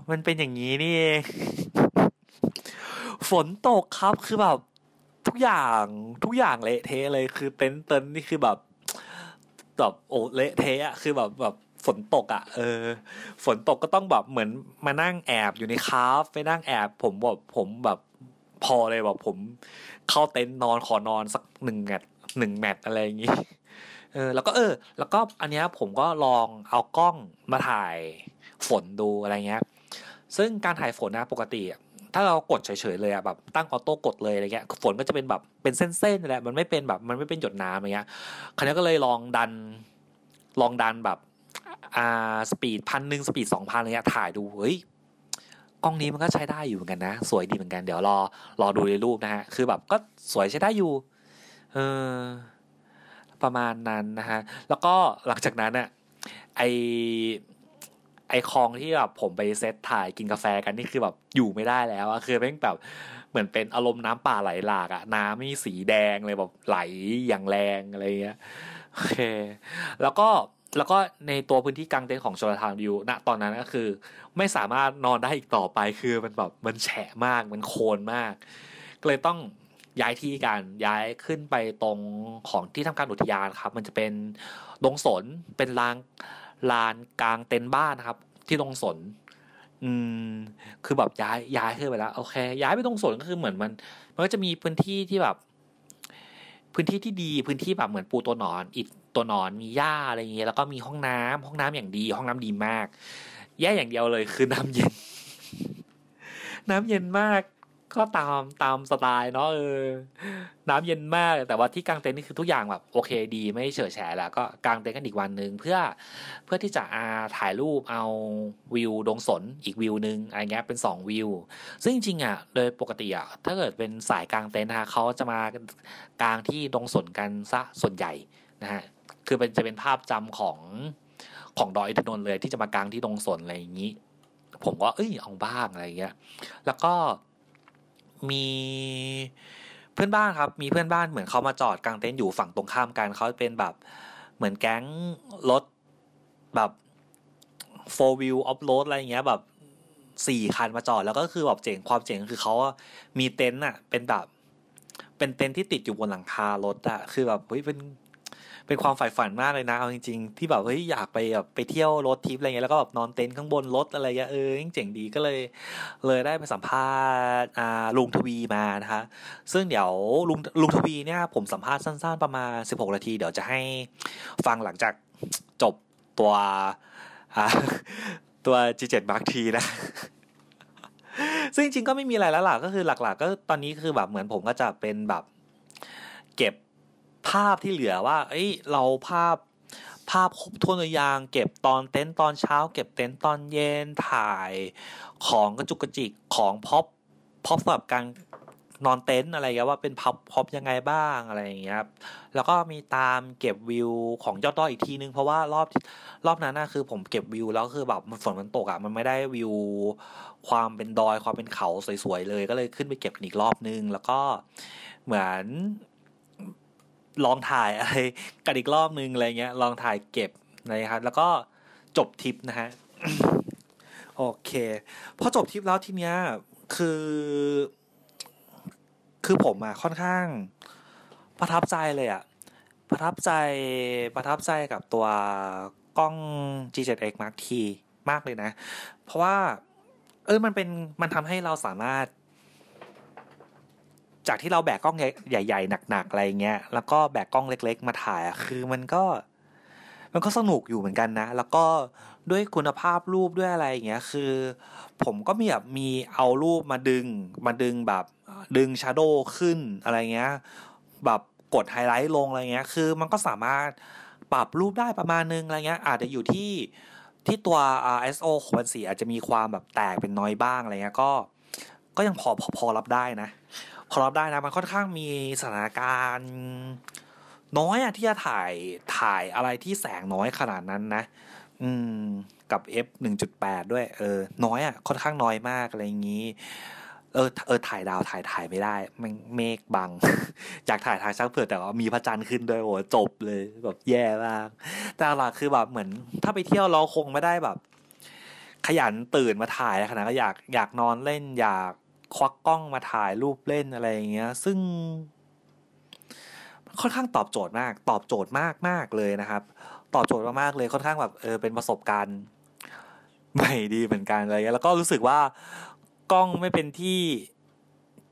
มันเป็นอย่างนี้นี่เอง ฝนตกครับคือแบบทุกอย่างทุกอย่างเละเทะเลยคือเต็นท์เต็นท์นี่คือแบบแบบโอ้เละเทะอ่ะคือแบบแบบฝนตกอ่ะเออฝนตกก็ต้องแบบเหมือนมานั่งแอบอยู่ในคาฟไปนั่งแอบผมแบบผมแบบพอเลยแบบผมเข้าเต็นท์นอนขอนอนสักหนึ่งแมตช์หนึ่งแมตช์อะไรอย่างงี้เออแล้วก็เออแล้วก็อันเนี้ยผมก็ลองเอากล้องมาถ่ายฝนดูอะไรเงี้ยซึ่งการถ่ายฝนนะปกติถ้าเรากดเฉยๆเลยอ่ะแบบตั้งออโต้กดเลยอะไรเงี้ยฝนก็จะเป็นแบบเป็นเส้นๆแหละมันไม่เป็นแบบมันไม่เป็นหยดน้ำอะไรเงี้ยคราวนี้ก็เลยลองดันลองดันแบบอ่าสปีดพันหนึ่งสปีดสองพันอะไรเงี้ยถ่ายดูเฮ้ยกล้องนี้มันก็ใช้ได้อยู่เหมือนกันนะสวยดีเหมือนกันเดี๋ยวรอรอดูในรูปนะฮะคือแบบก็สวยใช้ได้อยู่เออประมาณนั้นนะฮะแล้วก็หลังจากนั้นอะไอไอคลองที่แบบผมไปเซตถ่ายกินกาแฟกันนี่คือแบบอยู่ไม่ได้แล้วอะคือแม่งแบบเหมือนเป็นอารมณ์น้ำป่าไหลหลากอะน้ำนี่สีแดงเลยแบบไหลอย่างแรงอะไรเงี้ยโอเคแล้วก็แล้วก็ในตัวพื้นที่กลางเต็นท์ของชลธารวิวณตอนนั้นก็คือไม่สามารถนอนได้อีกต่อไปคือมันแบบมันแฉะมากมันโคลนมากก็เลยต้องย้ายที่กันย้ายขึ้นไปตรงของที่ทำการอุทยานครับมันจะเป็นดงสนเป็นลานลานกลางเต็นท์บ้านนะครับที่ดงสนอืมคือแบบย้ายย้ายขึ้นไปแล้วโอเคย้ายไปดงสนก็คือเหมือนมันมันก็จะมีพื้นที่ที่แบบพื้นที่ที่ดีพื้นที่แบบเหมือนปูตัวนอนอิฐตัวนอนมีหญ้าอะไรอย่างเงี้ยแล้วก็มีห้องน้ำห้องน้ำอย่างดีห้องน้ำดีมากแย่อย่างเดียวเลยคือน้ำเย็น น้ำเย็นมากก็ตามตามสไตล์เนาะเออน้ำเย็นมากแต่ว่าที่กางเต็นท์นี่คือทุกอย่างแบบโอเคดีไม่เฉื่อยแฉะแล้วก็กางเต็นท์กันอีกวันนึงเพื่อเพื่อที่จะอาถ่ายรูปเอาวิวดงสนอีกวิวนึงอะไรเงี้ยเป็นสองวิวซึ่งจริงๆอ่ะโดยปกติอ่ะถ้าเกิดเป็นสายกางเต็นท์ฮะเขาจะมากางที่ดงสนกันซะส่วนใหญ่นะฮะคือเป็นจะเป็นภาพจำของของดอยอินทนนท์เลยที่จะมากางที่ดงสนอะไรอย่างนี้ผมก็เอ้ยเอาบ้างอะไรเงี้ยแล้วก็ มีเพื่อนบ้านครับมีเพื่อนบ้านเหมือนเขามาจอดกางเต็นท์อยู่ฝั่งตรงข้ามกันเขาเป็นแบบเหมือนแก๊งรถแบบโฟร์ wheel off road อะไรอย่างเงี้ยแบบสี่คันมาจอดแล้วก็คือแบบเจ๋งความเจ๋งคือเขามีเต็นท์อ่ะเป็นแบบเป็นเต็นท์ที่ติดอยู่บนหลังคารถอ่ะคือแบบเฮ้ยเป็นเป็นความใฝ่ฝันมากเลยนะเอาจริงๆที่แบบเฮ้ยอยากไปแบบไปเที่ยวรถทิปอะไรเงี้ยแล้วก็แบบนอนเต็นท์ข้างบนรถอะไรเงี้ยเออเจ๋งดีก็เลยเลยได้ไปสัมภาษณ์อ่าลุงทวีมานะคะซึ่งเดี๋ยวลุงลุงทวีเนี่ยผมสัมภาษณ์สั้นๆประมาณสิบหกนาทีเดี๋ยวจะให้ฟังหลังจากจบตัวอ่าตัว จี เจ็ด Mark ที นะซึ่งจริงๆก็ไม่มีอะไรแล้วล่ะก็คือหลักๆก็ตอนนี้คือแบบเหมือนผมก็จะเป็นแบบเก็บภาพที่เหลือว่าเอ้ยเราภาพภาพครบถ้วนหรือยังเก็บตอนเต็นท์ตอนเช้าเก็บเต็นท์ตอนเย็นถ่ายของกระจุกกระจิกของพ็อปพ็อปสำหรับการนอนเต็นท์อะไรอย่างเงี้ยว่าเป็นพ็อปพ็อปยังไงบ้างอะไรอย่างเงี้ยแล้วก็มีตามเก็บวิวของยอดดอยอีกทีนึงเพราะว่ารอบรอบนั้นน่ะคือผมเก็บวิวแล้วคือแบบมันฝนมันตกอ่ะมันไม่ได้วิวความเป็นดอยความเป็นเขาสวยๆเลยก็เลยขึ้นไปเก็บกันอีกรอบนึงแล้วก็เหมือนลองถ่ายอะไรกันอีกรอบนึงอะไรเงี้ยลองถ่ายเก็บนะครับแล้วก็จบทริปนะฮะ โอเคพอจบทริปแล้วทีเนี้ยคือคือผมอ่ะค่อนข้างประทับใจเลยอ่ะประทับใจประทับใจกับตัวกล้อง จี เจ็ด เอ็กซ์ Mark ที มากเลยนะเพราะว่าเออมันเป็นมันทำให้เราสามารถจากที่เราแบกกล้องใหญ่ๆหนักๆอะไรเงี้ยแล้วก็แบกกล้องเล็กๆมาถ่ายอ่ะคือมันก็มันก็สนุกอยู่เหมือนกันนะแล้วก็ด้วยคุณภาพรูปด้วยอะไรอย่างเงี้ยคือผมก็มีแบบมีเอารูปมาดึงมาดึงแบบดึง shadow ขึ้นอะไรเงี้ยแบบกดไฮไลท์ลงอะไรเงี้ยคือมันก็สามารถปรับรูปได้ประมาณนึงอะไรเงี้ยอาจจะอยู่ที่ที่ตัว ไอ เอส โอ ของมันสีอาจจะมีความแบบแตกเป็นน้อยบ้างอะไรเงี้ยก็ก็ยังพอพอรับได้นะพอรับได้นะมันค่อนข้างมีสถานการณ์น้อยอะที่จะถ่ายถ่ายอะไรที่แสงน้อยขนาดนั้นนะอืมกับ f หนึ่งจุดแปด ด้วยเออน้อยอะค่อนข้างน้อยมากอะไรอย่างงี้เออเออถ่ายดาวถ่ายถ่ายไม่ได้มันเมฆบัง อยากถ่ายถ่ายช่างเผื่อแต่ว่ามีพระจันทร์ขึ้นด้วยโอ้จบเลยแบบแย่มากแต่หลักคือแบบเหมือนถ้าไปเที่ยวเราคงไม่ได้แบบขยันตื่นมาถ่ายขนาดก็อยากอยากนอนเล่นอยากควักกล้องมาถ่ายรูปเล่นอะไรอย่างเงี้ยซึ่งค่อนข้างตอบโจทย์มากตอบโจทย์มากมากเลยนะครับตอบโจทย์มากๆเลยค่อนข้างแบบเออเป็นประสบการณ์ใหม่ดีเหมือนกันอะไรเงี้ยแล้วก็รู้สึกว่ากล้องไม่เป็นที่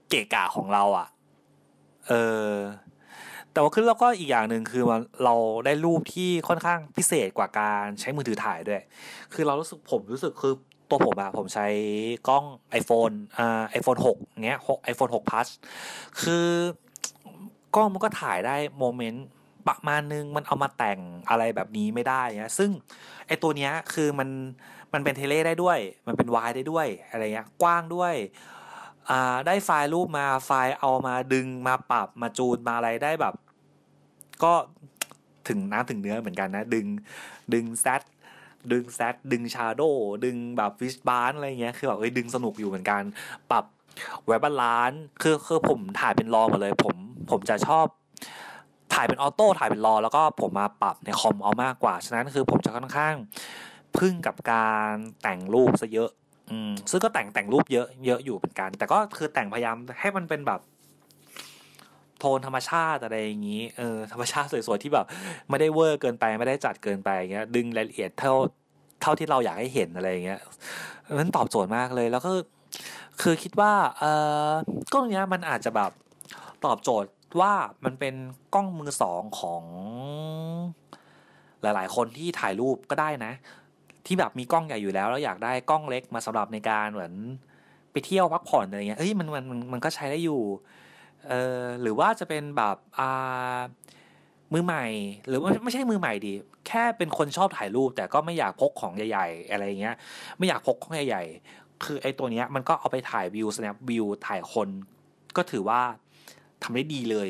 เกะกะของเราอ่ะเออแต่ว่าขึ้นแล้วก็อีกอย่างนึงคือมันเราได้รูปที่ค่อนข้างพิเศษกว่าการใช้มือถือถ่ายด้วยคือเรารู้สึกผมรู้สึกคือตัวผมอะผมใช้กล้อง iPhone อ่า iPhone หกเงี้ยหก iPhone หก Plus คือกล้องมันก็ถ่ายได้โมเมนต์ประมาณนึงมันเอามาแต่งอะไรแบบนี้ไม่ได้นะซึ่งไอตัวเนี้ยคือมันมันเป็นเทเลได้ด้วยมันเป็นไวด์ได้ด้วยอะไรเงี้ยกว้างด้วยอ่าได้ไฟล์รูปมาไฟล์เอามาดึงมาปรับมาจูนมาอะไรได้แบบก็ถึงน้ำถึงเนื้อเหมือนกันนะดึงดึงแซดดึงแซดดึงชาโดว์ดึงแบบฟิชบาร์นอะไรเงี้ยคือแบบเอ้ยดึงสนุกอยู่เหมือนกันปรับไว้บาลานซ์คือคือผมถ่ายเป็นรอหมดเลยผมผมจะชอบถ่ายเป็นออโต้ถ่ายเป็นรอแล้วก็ผมมาปรับในคอมเอามากกว่าฉะนั้นคือผมจะค่อนข้างพึ่งกับการแต่งรูปซะเยอะอืมซึ่งก็แต่งแต่งรูปเยอะเยอะอยู่เหมือนกันแต่ก็คือแต่งพยายามให้มันเป็นแบบโทนธรรมชาติอะไรอย่างนี้เออธรรมชาติสวยๆที่แบบไม่ได้เวอร์เกินไปไม่ได้จัดเกินไปอย่างเงี้ยดึงรายละเอียดเท่าเท่าที่เราอยากให้เห็นอะไรอย่างเงี้ยมันตอบโจทย์มากเลยแล้วก็คือคิดว่าเออกล้องเนี้ยมันอาจจะแบบตอบโจทย์ว่ามันเป็นกล้องมือสองของหลายๆคนที่ถ่ายรูปก็ได้นะที่แบบมีกล้องใหญ่อยู่แล้วแล้วอยากได้กล้องเล็กมาสำหรับในการเหมือนไปเที่ยวพักผ่อนอะไรเงี้ยเอ้ยมันมันมันก็ใช้ได้อยู่เออหรือว่าจะเป็นแบบอ่ามือใหม่หรือว่าไม่ใช่มือใหม่ดีแค่เป็นคนชอบถ่ายรูปแต่ก็ไม่อยากพกของใหญ่ๆอะไรเงี้ยไม่อยากพกของใหญ่ๆคือไอ้ตัวเนี้ยมันก็เอาไปถ่ายวิว snap วิวถ่ายคนก็ถือว่าทำได้ดีเลย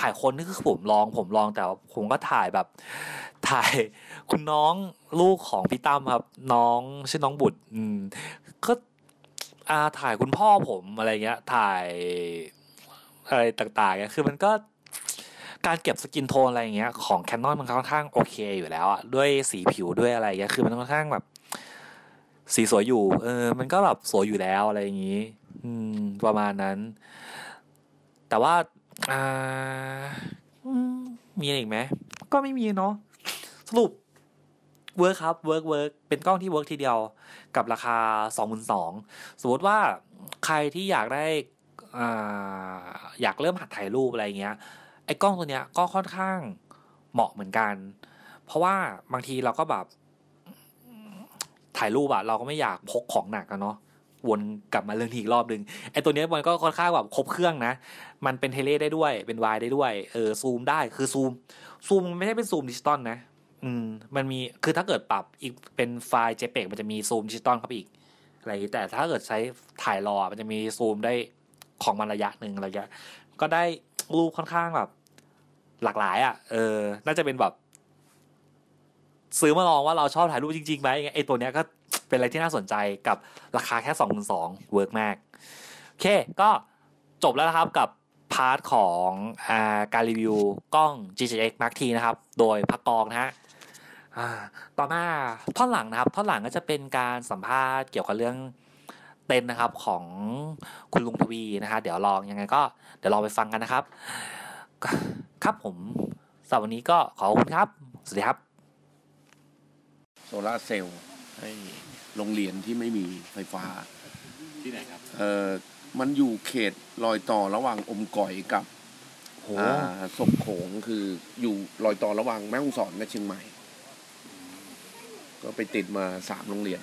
ถ่ายคนนี่คือผมลองผมลองแต่ผมก็ถ่ายแบบถ่ายคุณน้องลูกของพี่ตั้มครับน้องชื่อน้องบุตรก็ อ่าถ่ายคุณพ่อผมอะไรเงี้ยถ่ายอะไรต่างๆเงี้ยคือมันก็การเก็บสกินโทนอะไรเงี้ยของ Canon มันค่อนข้างโอเคอยู่แล้วอ่ะด้วยสีผิวด้วยอะไรเงี้ยคือมันค่อนข้างแบบสีสวยอยู่เออมันก็แบบสวยอยู่แล้วอะไรอย่างงี้อืมประมาณนั้นแต่ว่าอ่ามีอะไรอีกไหมก็ไม่มีเนาะสรุปเวิร์คครับเวิร์คเวิร์คเป็นกล้องที่เวิร์คทีเดียวกับราคา สองหมื่นสองพัน สมมติว่าใครที่อยากได้อ่าอยากเริ่มหัดถ่ายรูปอะไรเงี้ยไอ้กล้องตัวเนี้ยก็ค่อนข้างเหมาะเหมือนกันเพราะว่าบางทีเราก็แบบถ่ายรูปอะเราก็ไม่อยากพกของหนักอะเนาะวนกลับมาเรื่องทีอีกรอบนึงไอ้ตัวเนี้ยมันก็ค่อนข้างแบบครบเครื่องนะมันเป็นเทเลได้ด้วยเป็นไวได้ด้วยเออซูมได้คือซูมซูมไม่ใช่เป็นซูมดิจิตอลนะอืมมันมีคือถ้าเกิดปรับอีกเป็นไฟล์ JPEG มันจะมีซูมดิจิตอลเข้าไปอีกอะไรแต่ถ้าเกิดใช้ถ่ายรอมันจะมีซูมได้ของมันระยะนึงระยะก็ได้รูปค่อนข้างแบบหลากหลายอะเออน่าจะเป็นแบบซื้อมาลองว่าเราชอบถ่ายรูปจริงๆไหมไอ้ตัวเนี้ยก็เป็นอะไรที่น่าสนใจกับราคาแค่ สองหมื่นสองพัน เวิร์กมากโอเคก็จบแล้วนะครับกับพาร์ทของอ่าการรีวิวกล้อง จี เจ เอ็กซ์ Mark ที นะครับโดยพักกองนะฮะอ่าต่อมาท่อนหลังนะครับท่อนหลังก็จะเป็นการสัมภาษณ์เกี่ยวกับเรื่องเต็นท์นะครับของคุณลุงทวีนะฮะเดี๋ยวลองยังไงก็เดี๋ยวลองไปฟังกันนะครับครับผมสำหรับวันนี้ก็ขอบคุณครับสวัสดีครับโซล่าเซลล์ให้โรงเรียนที่ไม่มีไฟฟ้าที่ไหนครับเออมันอยู่เขตรอยต่อระหว่างอมก๋อยกับอ่าศพโขงคืออยู่รอยต่อระหว่างแม่ฮ่องสอนกับเชียงใหม่ก็ไปติดมาสามโรงเรียน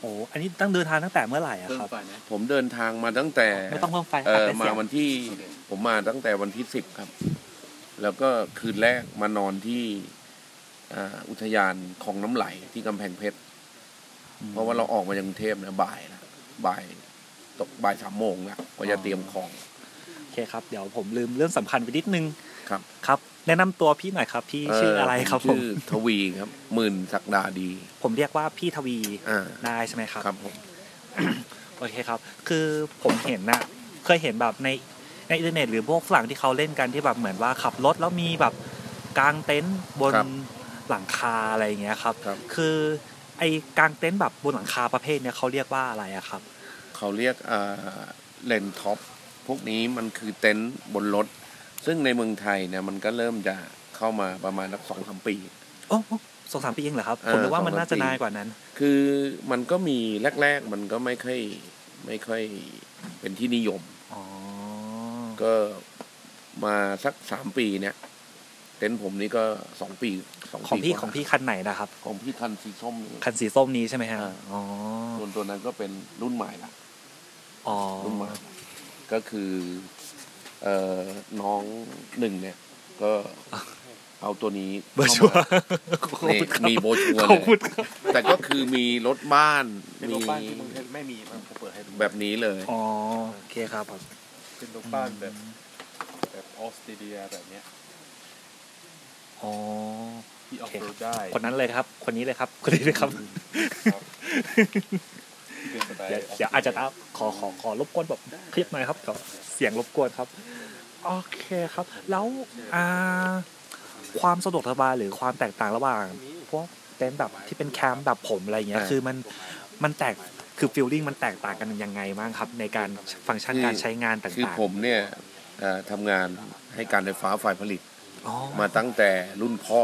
โอ้อันนี้ตั้งเดินทางตั้งแต่เมื่อไหร่ครับผมเดินทางมาตั้งแต่ไม่ต้องเพิ่มไฟเออมาวันที่ผมมาตั้งแต่วันที่สิบครับแล้วก็คืนแรกมานอนที่อุทยานของน้ำไหลที่กำแพงเพชรเพราะว่าเราออกมาจากกรุงเทพนะบ่ายนะบ่ายตกบ่ายสามโมงแล้วก็จะเตรียมของโอเคครับเดี๋ยวผมลืมเรื่องสำคัญไปนิดนึงครับครับแนะนำตัวพี่หน่อยครับพี่ชื่ออะไรครับผมชื่อทวีครับหมื่นศักดาดีผมเรียกว่าพี่ทวีได้ใช่ไหมครับครับผม โอเคครับคือผมเห็นนะเคยเห็นแบบในในอินเทอร์เน็ตหรือพวกฝรั่งที่เขาเล่นกันที่แบบเหมือนว่าขับรถแล้วมีแบบกางเต็นท์บนหลังคาอะไรอย่างเงี้ยครับคือไอ้กางเต็นท์แบบบนหลังคาประเภทเนี้ยเขาเรียกว่าอะไรอะครับเขาเรียกเอ่อเลนท็อปพวกนี้มันคือเต็นท์บนรถซึ่งในเมืองไทยเนี่ยมันก็เริ่มจะเข้ามาประมาณสัก สองถึงสาม ปีโอ้ สองถึงสาม ปีเองเหรอครับผมนึกว่ามันน่าจะนานกว่านั้นคือมันก็มีแรกๆมันก็ไม่ค่อยไม่ค่อยเป็นที่นิยมอ๋อก็มาสักสามปีเนี่ยเต็นท์ผมนี่ก็สองปีสองของพี่ของพี่คันไหนนะครับของพี่คันสีส้มคันสีส้มนี้ใช่ไหมฮะอ๋อส่วนตัวนั้นก็เป็นรุ่นใหม่ละอ๋อรุ่นใหม่ก็คือเอ่อน้องหนึ่งเนี่ยก็เอาตัวนี้เข้ามานี่มีโบชัวเลยแต่ก็คือมีรถบ้านมีไม่มีมันเปิดให้ดูแบบนี้เลยอ๋อโอเคครับเป็นรถบ้านแบบแบบออสเตรเลียแบบเนี้ยอ๋อที่ออกโรดได้คนนั้นเลยครับคนนี้เลยครับคนนี้เลยครับเดี๋ยวอาจจะขอขอขอรบกวนแบบคลิปหน่อยครับขอเสียงรบกวนครับโอเคครับแล้วอ่าความสะดวกสบายหรือความแตกต่างระหว่างพวกเต็นท์แบบที่เป็นแคมป์แบบผมอะไรอย่างเงี้ยคือมันมันแตกคือฟีลลิ่งมันแตกต่างกันยังไงบ้างครับในการฟังก์ชันการใช้งานต่างๆคือผมเนี่ยเอ่อทำงานให้การไฟฟ้าฝ่ายผลิตมาตั้งแต่รุ่นพ่อ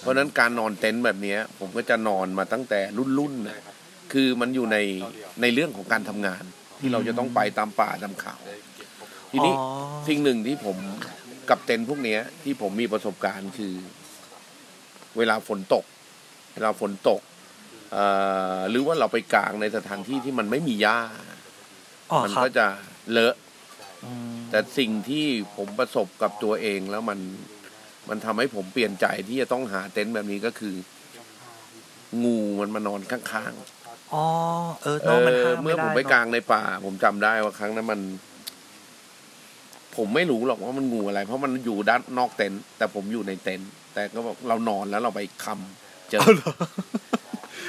เพราะนั้นการนอนเต็นท์แบบนี้ผมก็จะนอนมาตั้งแต่รุ่นๆนะคือมันอยู่ในในเรื่องของการทำงานที่เราจะต้องไปตามป่าตามเขาทีนี้สิ่งหนึ่งที่ผมกับเต็นท์พวกนี้ที่ผมมีประสบการณ์คือเวลาฝนตกเวลาฝนตกหรือว่าเราไปกางในสถานที่ที่มันไม่มีหญ้ามันก็จะเลอะแต่สิ่งที่ผมประสบกับตัวเองแล้วมันมันทำให้ผมเปลี่ยนใจที่จะต้องหาเต็นท์แบบนี้ก็คืองูมันมานอนข้างๆอ๋อเออเนาะมันเมื่อผมไปกลางในป่าผมจำได้ว่าครั้งนั้นมันผมไม่รู้หรอกว่ามันงูอะไรเพราะมันอยู่ด้านนอกเต็นท์แต่ผมอยู่ในเต็นท์แต่ก็บอกเรานอนแล้วเราไปคำเจอ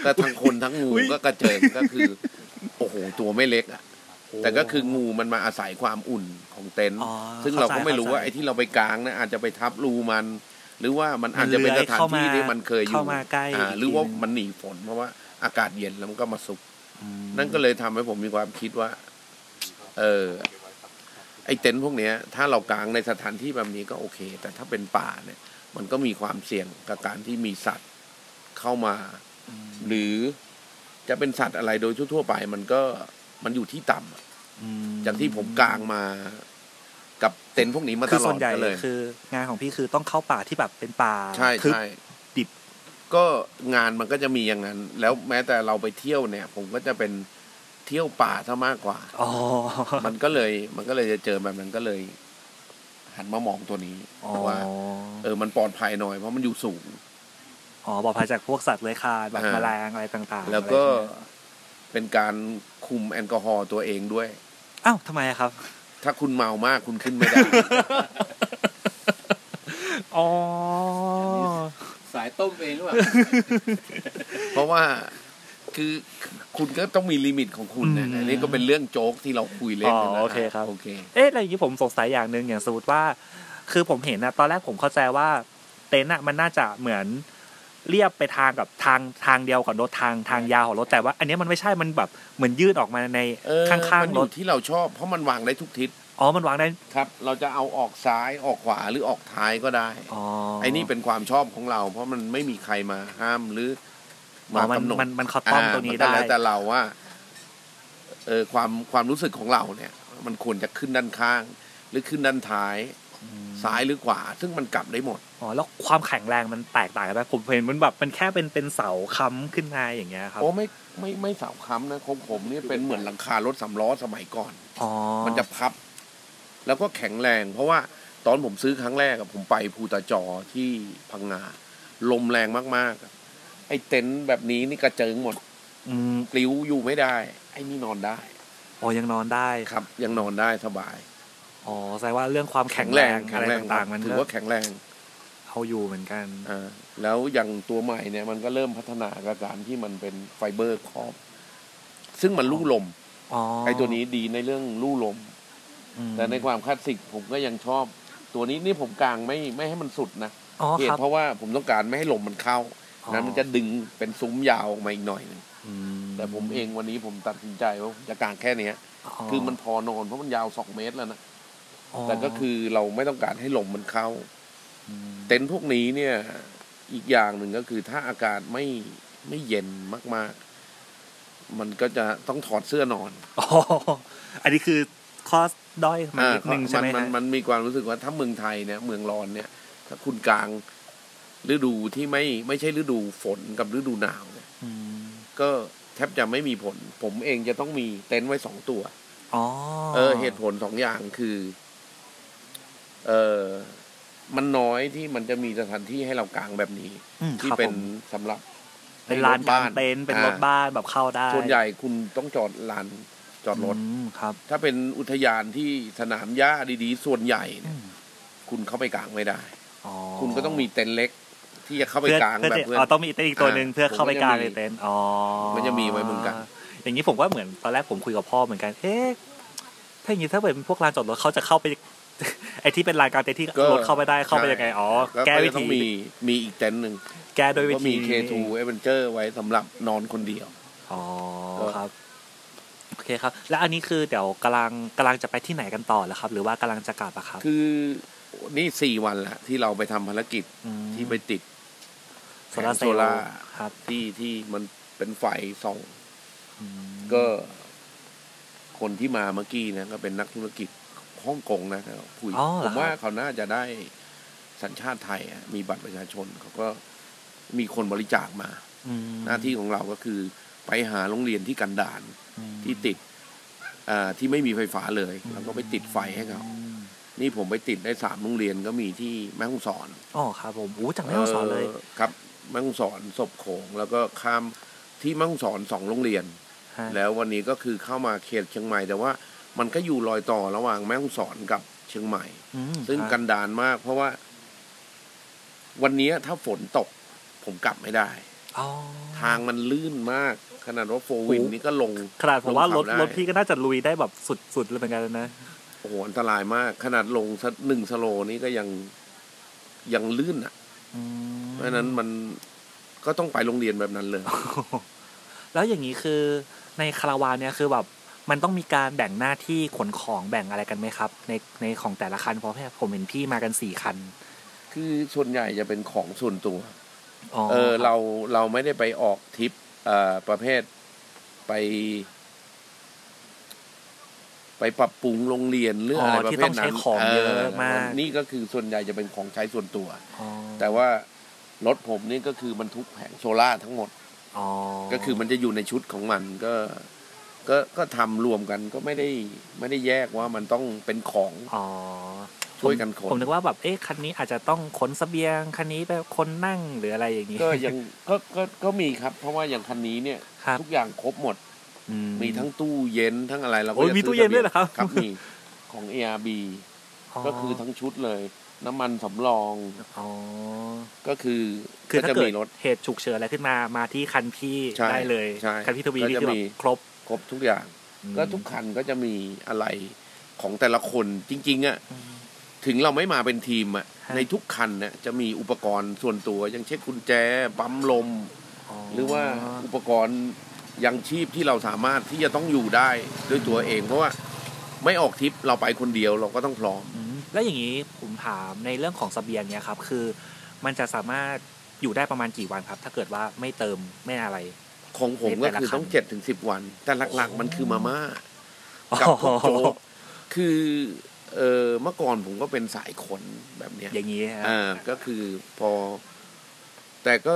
ก็ทั้งคนทั้งงูก็กระเจิงก็คือ โอ้โหตัวไม่เล็กอ่ะแต่ก็คืองูมันมาอาศัยความอุ่นของเต็นท์ซึ่งเราก็ไม่รู้ว่าไอ้ที่เราไปกางเนี่ยอาจจะไปทับรูมันหรือว่ามันอาจจะเป็นสถานที่ที่มันเคยอยู่หรือว่ามันหนีฝนเพราะว่าอากาศเย็นแล้วมันก็มาสุกนั่นก็เลยทำให้ผมมีความคิดว่าเออไอ้เต็นท์พวกเนี้ยถ้าเรากางในสถานที่แบบนี้ก็โอเคแต่ถ้าเป็นป่าเนี่ยมันก็มีความเสี่ยงกับการที่มีสัตว์เข้ามาหรือจะเป็นสัตว์อะไรโดยทั่วๆไปมันก็มันอยู่ที่ต่ำอย่างที่ผมกางมากับเต็นท์พวกนี้มาตลอดเลยคืองานของพี่คือต้องเข้าป่าที่แบบเป็นป่าทึบดิบก็งานมันก็จะมีอย่างนั้นแล้วแม้แต่เราไปเที่ยวเนี่ยผมก็จะเป็นเที่ยวป่าซะมากกว่าอ๋อมันก็เลยมันก็เลยจะเจอแบบนั้นก็เลยหันมามองตัวนี้เพราะว่าเออมันปลอดภัยหน่อยเพราะมันอยู่สูงอ๋อปลอดภัยจากพวกสัตว์เลื้อยคลานแบบแมลงอะไรต่างๆแล้วก็เป็นการคุมแอลกอฮอล์ตัวเองด้วยอ้าวทำไมครับถ้าคุณเมามากคุณขึ้นไม่ได้ อ๋อสายต้มเองหรือเปล่า เพราะว่าคือคุณก็ต้องมีลิมิตของคุณนะอันนี้ก็เป็นเรื่องโจ๊กที่เราคุยเล่นกันนะโอเคครับโอเคเอ๊ะอะไรอย่างนี้ผมสงสัยอย่างนึงอย่างสมมติว่าคือผมเห็นนะตอนแรกผมเข้าใจว่าเต็นท์อ่ะมันน่าจะเหมือนเรียบไปทางกับทางทางเดียวกับรถทางทางยาวของรถแต่ว่าอันนี้มันไม่ใช่มันแบบเหมือนยืดออกมาในข้างๆรถที่เราชอบเพราะมันวางได้ทุกทิศอ๋อมันวางได้ครับเราจะเอาออกซ้ายออกขวาหรือออกท้ายก็ได้อ๋อไอ้นี่เป็นความชอบของเราเพราะมันไม่มีใครมาห้ามหรือมากำหนดมันมันคัสตอมตัวนี้ได้แต่เราว่าเออความความรู้สึกของเราเนี่ยมันควรจะขึ้นด้านข้างหรือขึ้นด้านท้ายซ้ายหรือขวาซึ่งมันกลับได้หมดอ๋อแล้วความแข็งแรงมันแตกต่างกันไหมผมเห็นมันแบบมันแค่เป็นเป็นเสาค้ำขึ้นมาอย่างเงี้ยครับโอ้ไม่ไม่ไม่เสาค้ำนะของผมนี่เป็นเหมือนหลังคารถสามล้อสมัยก่อนอ๋อมันจะพับแล้วก็แข็งแรงเพราะว่าตอนผมซื้อครั้งแรกผมไปภูตะจอที่พังงาลมแรงมากๆไอ้เต็นท์แบบนี้นี่กระเจิงหมดอืมปลิ้วอยู่ไม่ได้ไอ้นี่นอนได้อ๋อยังนอนได้ครับยังนอนได้สบายอ๋อแสดงว่าเรื่องความแข็งแรงอะไรต่างๆมันถือว่าแข็งแรงเขาอยู่เหมือนกันอ่าแล้วอย่างตัวใหม่เนี่ยมันก็เริ่มพัฒนาการที่มันเป็นไฟเบอร์ครอบซึ่งมันลู่ลมอ๋อไอตัวนี้ดีในเรื่องลู่ลมแต่ในความคลาสสิกผมก็ยังชอบตัวนี้นี่ผมกางไม่ไม่ให้มันสุดนะเหตุเพราะว่าผมต้องการไม่ให้ลมมันเข้านั้นมันจะดึงเป็นซุ้มยาวออกมาอีกหน่อยนึงแต่ผมเองวันนี้ผมตัดสินใจว่าจะกางแค่นี้คือมันพอนอนเพราะมันยาวสองเมตรแล้วนะแต่ก็คือเราไม่ต้องการให้ลมมันเข้าเต็นท์พวกนี้เนี่ยอีกอย่างหนึ่งก็คือถ้าอากาศไม่ไม่เย็นมากๆมันก็จะต้องถอดเสื้อนอนอ๋ออันนี้คือคอสด้อยมันนิดนึงใช่ไหมมันมันมีความรู้สึกว่าถ้าเมืองไทยเนี่ยเมืองร้อนเนี่ยถ้าคุณกลางฤดูที่ไม่ไม่ใช่ฤดูฝนกับฤดูหนาวเนี่ยก็แทบจะไม่มีผลผมเองจะต้องมีเต็นท์ไว้สองตัวอ๋อเออเหตุผลสองอย่างคือเออมันน้อยที่มันจะมีสถานที่ให้เรากางแบบนี้ที่เป็นสำหรับเป็นลานกางเต็นท์เป็นรถบ้านแบบเข้าได้ส่วนใหญ่คุณต้องจอดลานจอดรถครับถ้าเป็นอุทยานที่สนามหญ้าดีๆส่วนใหญ่เนี่ยคุณเข้าไปกางไม่ได้คุณก็ต้องมีเต็นท์เล็กที่จะเข้าไปกางแบบเพื่อนอ๋อต้องมีเต็นท์อีกตัวนึงเพื่อเข้าไปกางในเต็นท์อ๋อมันจะมีไว้เหมือนกันอย่างนี้ผมว่าเหมือนตอนแรกผมคุยกับพ่อเหมือนกันเอ๊ะถ้าอย่างนี้ถ้าเป็นพวกลานจอดรถเขาจะเข้าไปไอ้ที่เป็นลานกางเต็นท์ที่รถเข้าไปได้เข้าไปยังไงอ๋อแก้วิธีมีมีอีกเต็นท์นึงแก้โดยวิธีมี เค ทู Avenger ไว้สำหรับนอนคนเดียวอ๋อครับโอเคครับแล้วอันนี้คือเดี๋ยวกำลังกำลังจะไปที่ไหนกันต่อแล้วครับหรือว่ากำลังจะกลับอะครับคือนี่สี่วันละที่เราไปทำภารกิจที่ไปติดโซล่าครับที่ที่มันเป็นไฟส่องก็คนที่มาเมื่อกี้นะก็เป็นนักธุรกิจฮ่องกงนะครับคุยผมว่าเขาน่าจะได้สัญชาติไทยมีบัตรประชาชนเขาก็มีคนบริจาคมาหน้าที่ของเราก็คือไปหาโรงเรียนที่กันดารที่ติดที่ไม่มีไฟฟ้าเลยแล้วก็ไปติดไฟให้เขานี่ผมไปติดได้สามโรงเรียนก็มีที่แม่ฮ่องสอนอ๋อครับผมอู้จากแม่ฮ่องสอนเลยครับแม่ฮ่องสอนศพโขงแล้วก็ข้ามที่แม่ฮ่องสอนสองโรงเรียนแล้ววันนี้ก็คือเข้ามาเขตเชียงใหม่แต่ว่ามันก็อยู่รอยต่อระหว่างแม่ฮ่องสอนกับเชียงใหม่ซึ่งกันดารมากเพราะว่าวันนี้ถ้าฝนตกผมกลับไม่ได้ ทางมันลื่นมากขนาดว่าโฟวินนี่ก็ลงขนาดผมว่ารถรถพี่ก็น่าจะลุยได้แบบสุดๆเลยเหมือนกันนะโอ้โหอันตรายมากขนาดลงสักหนึ่งสโลนี่ก็ยังยังลื่นอ่ะเพราะนั้นมันก็ต้องไปโรงเรียนแบบนั้นเลยแล้วอย่างนี้คือในคาราวานเนี่ยคือแบบมันต้องมีการแบ่งหน้าที่ขนของแบ่งอะไรกันไหมครับในในของแต่ละคันเพราะผมเห็นพี่มากันสี่คันคือส่วนใหญ่จะเป็นของส่วนตัวเออเราเราไม่ได้ไปออกทริปเอ่อประเภทไปไปปรับปรุงโรงเรียนหรืออะไรประเภทนั้นเออนี่ก็คือส่วนใหญ่จะเป็นของใช้ส่วนตัวแต่ว่ารถผมนี่ก็คือมันทุกแผงโซล่าทั้งหมดก็คือมันจะอยู่ในชุดของมันก็ก็ก็ทำรวมกันก็ไม่ได้ไม่ได้แยกว่ามันต้องเป็นของช่วยกันขนผมนึกว่าแบบเอ๊ะคันนี้อาจจะต้องขนเสบียงคันนี้แบบคนนั่งหรืออะไรอย่างนี้ก็ยังก็ก็ก็มีครับเพราะว่าอย่างคันนี้เนี่ยทุกอย่างครบหมดมีทั้งตู้เย็นทั้งอะไรเราก็จะมีตู้เย็นด้วยเหรอครับครับมีของ เอ อาร์ บี ก็คือทั้งชุดเลยน้ำมันสำรองอ๋อก็คือคือถ้าเกิดเหตุฉุกเฉินอะไรขึ้นมามาที่คันพี่ได้เลยคันพี่ทวีนี่คือแบบครบครบทุกอย่างก็ทุกคันก็จะมีอะไรของแต่ละคนจริงๆอ่ะถึงเราไม่มาเป็นทีมอ่ะในทุกคันเนี่ยจะมีอุปกรณ์ส่วนตัวอย่างเช่นกุญแจปั๊มลมหรือว่าอุปกรณ์ยังชีพที่เราสามารถที่จะต้องอยู่ได้ด้วยตัวเองเพราะว่าไม่ออกทริปเราไปคนเดียวเราก็ต้องพร้อมแล้วอย่างนี้ผมถามในเรื่องของเสบียงเนี่ยครับคือมันจะสามารถอยู่ได้ประมาณกี่วันครับถ้าเกิดว่าไม่เติมไม่อะไรของผมก็คือต้องเจ็ดถึงสิบวันแต่หลักๆมันคือมาม่ากับพวกโจ๊กคือเออเมื่อก่อนผมก็เป็นสายขนแบบเนี้ยอย่างนี้ฮะอ่าก็คือพอแต่ก็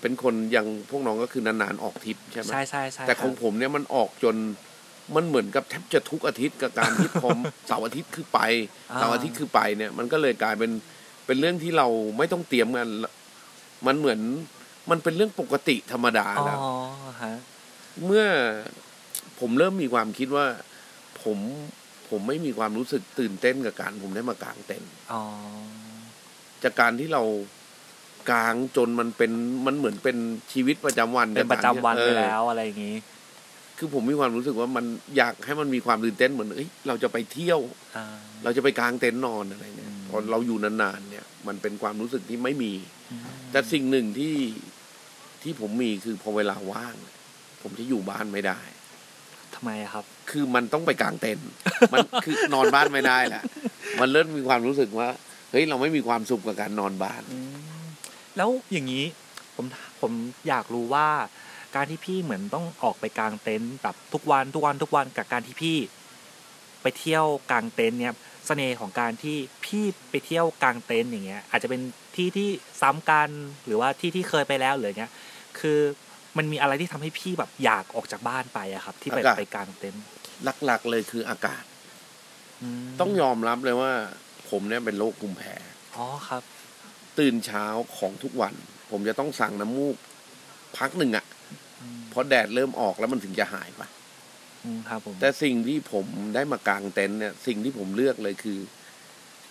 เป็นคนยังพวกน้องก็คือนานๆออกทริปใช่ไหมใช่ใช่ใช่แต่ของผมเนี่ยมันออกจนมันเหมือนกับแทบจะทุกอาทิตย์กับการที่ผมเสาร์อาทิตย์คือไปเสาร์อาทิตย์คือไปเนี่ยมันก็เลยกลายเป็นเป็นเรื่องที่เราไม่ต้องเตรียมกันมันเหมือนมันเป็นเรื่องปกติธรรมดาแล้วเมื่อผมเริ่มมีความคิดว่าผมผมไม่มีความรู้สึกตื่นเต้นกับการผมได้มากางเต็นท์จากการที่เรากางจนมันเป็นมันเหมือนเป็นชีวิตประจำวันเป็นประจำวันไปแล้วอะไรอย่างนี้คือผมมีความรู้สึกว่ามันอยากให้มันมีความตื่นเต้นเหมือนเอ้ยเราจะไปเที่ยวเราจะไปกางเต็นท์นอนอะไรเนี่ยพอเราอยู่นานๆเนี่ยมันเป็นความรู้สึกที่ไม่มีแต่สิ่งหนึ่งที่ที่ผมมีคือพอเวลาว่างผมจะอยู่บ้านไม่ได้ทำไมครับคือมันต้องไปกางเต็นท์มันคือนอนบ้านไม่ได้แหละมันเริ่มมีความรู้สึกว่าเฮ้ยเราไม่มีความสุขกับการนอนบ้านแล้วอย่างนี้ผมผมอยากรู้ว่าการที่พี่เหมือนต้องออกไปกางเต็นท์แบบทุกวันทุกวันทุกวันกับการที่พี่ไปเที่ยวกางเต็นท์เนี่ยเสน่ห์ของการที่พี่ไปเที่ยวกางเต็นท์อย่างเงี้ยอาจจะเป็นที่ที่ซ้ำกันหรือว่าที่ที่เคยไปแล้วหรือเงี้ยคือมันมีอะไรที่ทำให้พี่แบบอยากออกจากบ้านไปอะครับที่ไปไปกางเต็นท์หลักๆเลยคืออากาศต้องยอมรับเลยว่าผมเนี่ยเป็นโรคภูมิแพ้อ๋อครับตื่นเช้าของทุกวันผมจะต้องสั่งน้ำมูกพักหนึ่งอะเพราะแดดเริ่มออกแล้วมันถึงจะหายไปครับผมแต่สิ่งที่ผมได้มากางเต็นท์เนี่ยสิ่งที่ผมเลือกเลยคือ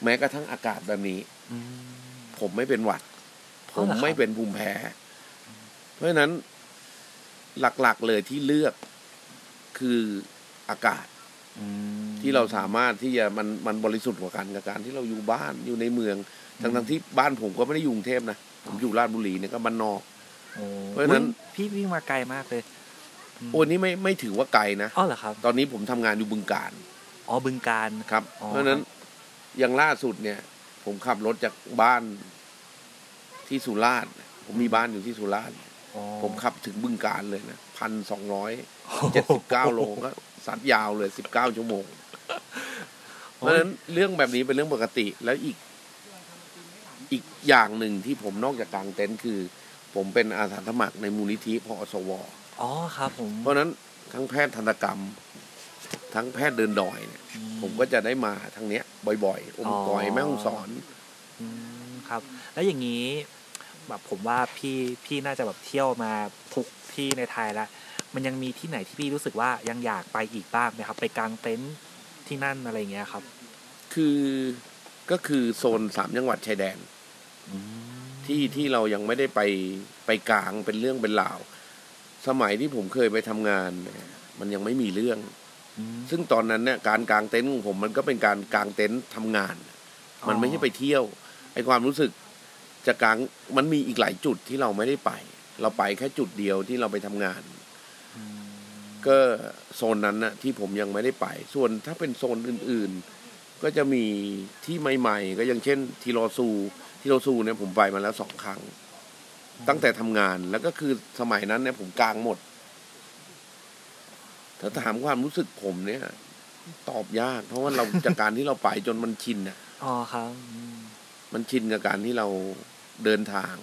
แม้กระทั่งอากาศแบบนี้ผมไม่เป็นหวัดผมไม่เป็นภูมิแพ้เพราะฉะนั้นหลักๆเลยที่เลือกคืออากาศที่เราสามารถที่จะมันมันบริสุทธิ์กว่ากันกับการที่เราอยู่บ้านอยู่ในเมืองทั้งทั้งที่บ้านผมก็ไม่ได้อยู่กรุงเทพนะผมอยู่ราชบุรีเนี่ยก็บ้านนอกเพราะฉะนั้นพี่วิ่งมาไกลมากเลยโอ้นี่ไม่ไม่ถือว่าไกลนะอ๋อเหรอครับตอนนี้ผมทำงานอยู่บึงการอ๋อบึงการครับเพราะฉะนั้นอย่างล่าสุดเนี่ยผมขับรถจากบ้านที่สุราษฎร์ผมมีบ้านอยู่ที่สุราษฎร์ผมขับถึงบึงการเลยนะพันสองร้อยเจ็ดสิบเก้าโลก็สัตว์ยาวเลยสิบเก้าชั่วโมงเพราะฉะนั้นเรื่องแบบนี้เป็นเรื่องปกติแล้วอีกอีกอย่างหนึ่งที่ผมนอกจากกางเต็นท์คือผมเป็นอาสาสมัครในมูลนิธิพอสวอ๋อครับผมเพราะนั้นทั้งแพทย์ทันตกรรมทั้งแพทย์เดินดอยเนี่ยผมก็จะได้มาทางเนี้ยบ่อยๆอมกอยแม่ฮ่องสอนครับแล้วอย่างนี้แบบผมว่าพี่พี่น่าจะแบบเที่ยวมาทุกที่ในไทยแล้วมันยังมีที่ไหนที่พี่รู้สึกว่ายังอยากไปอีกบ้างไหมครับไปกางเต็นท์ที่นั่นอะไรเงี้ยครับคือก็คือโซนสามจังหวัดชายแดนท ที่ที่เรายังไม่ได้ไปไปกลางเป็นเรื่องเป็นราวสมัยที่ผมเคยไปทำงานมันยังไม่มีเรื่องซึ่งตอนนั้นเนี่ยการกางเต็นท์ของผมมันก็เป็นการกางเต็นท์ทำงานมันไม่ใช่ไปเที่ยวไอ้ความรู้สึกจะกางมันมีอีกหลายจุดที่เราไม่ได้ไปเราไปแค่จุดเดียวที่เราไปทำงานก็โซนนั้นนะที่ผมยังไม่ได้ไปส่วนถ้าเป็นโซนอื่นๆก็จะมีที่ใหม่ๆก็อย่างเช่นทีโรซูทีโรซูเนี่ยผมไปมาแล้วสองครั้งตั้งแต่ทำงานแล้วก็คือสมัยนั้นเนี่ยผมกางหมดถ้าถามความรู้สึกผมเนี่ยตอบยากเพราะว่าเราจากการที่เราไปจนมันชินอ่ะอ๋อครับมันชินกับการที่เราเดินทาง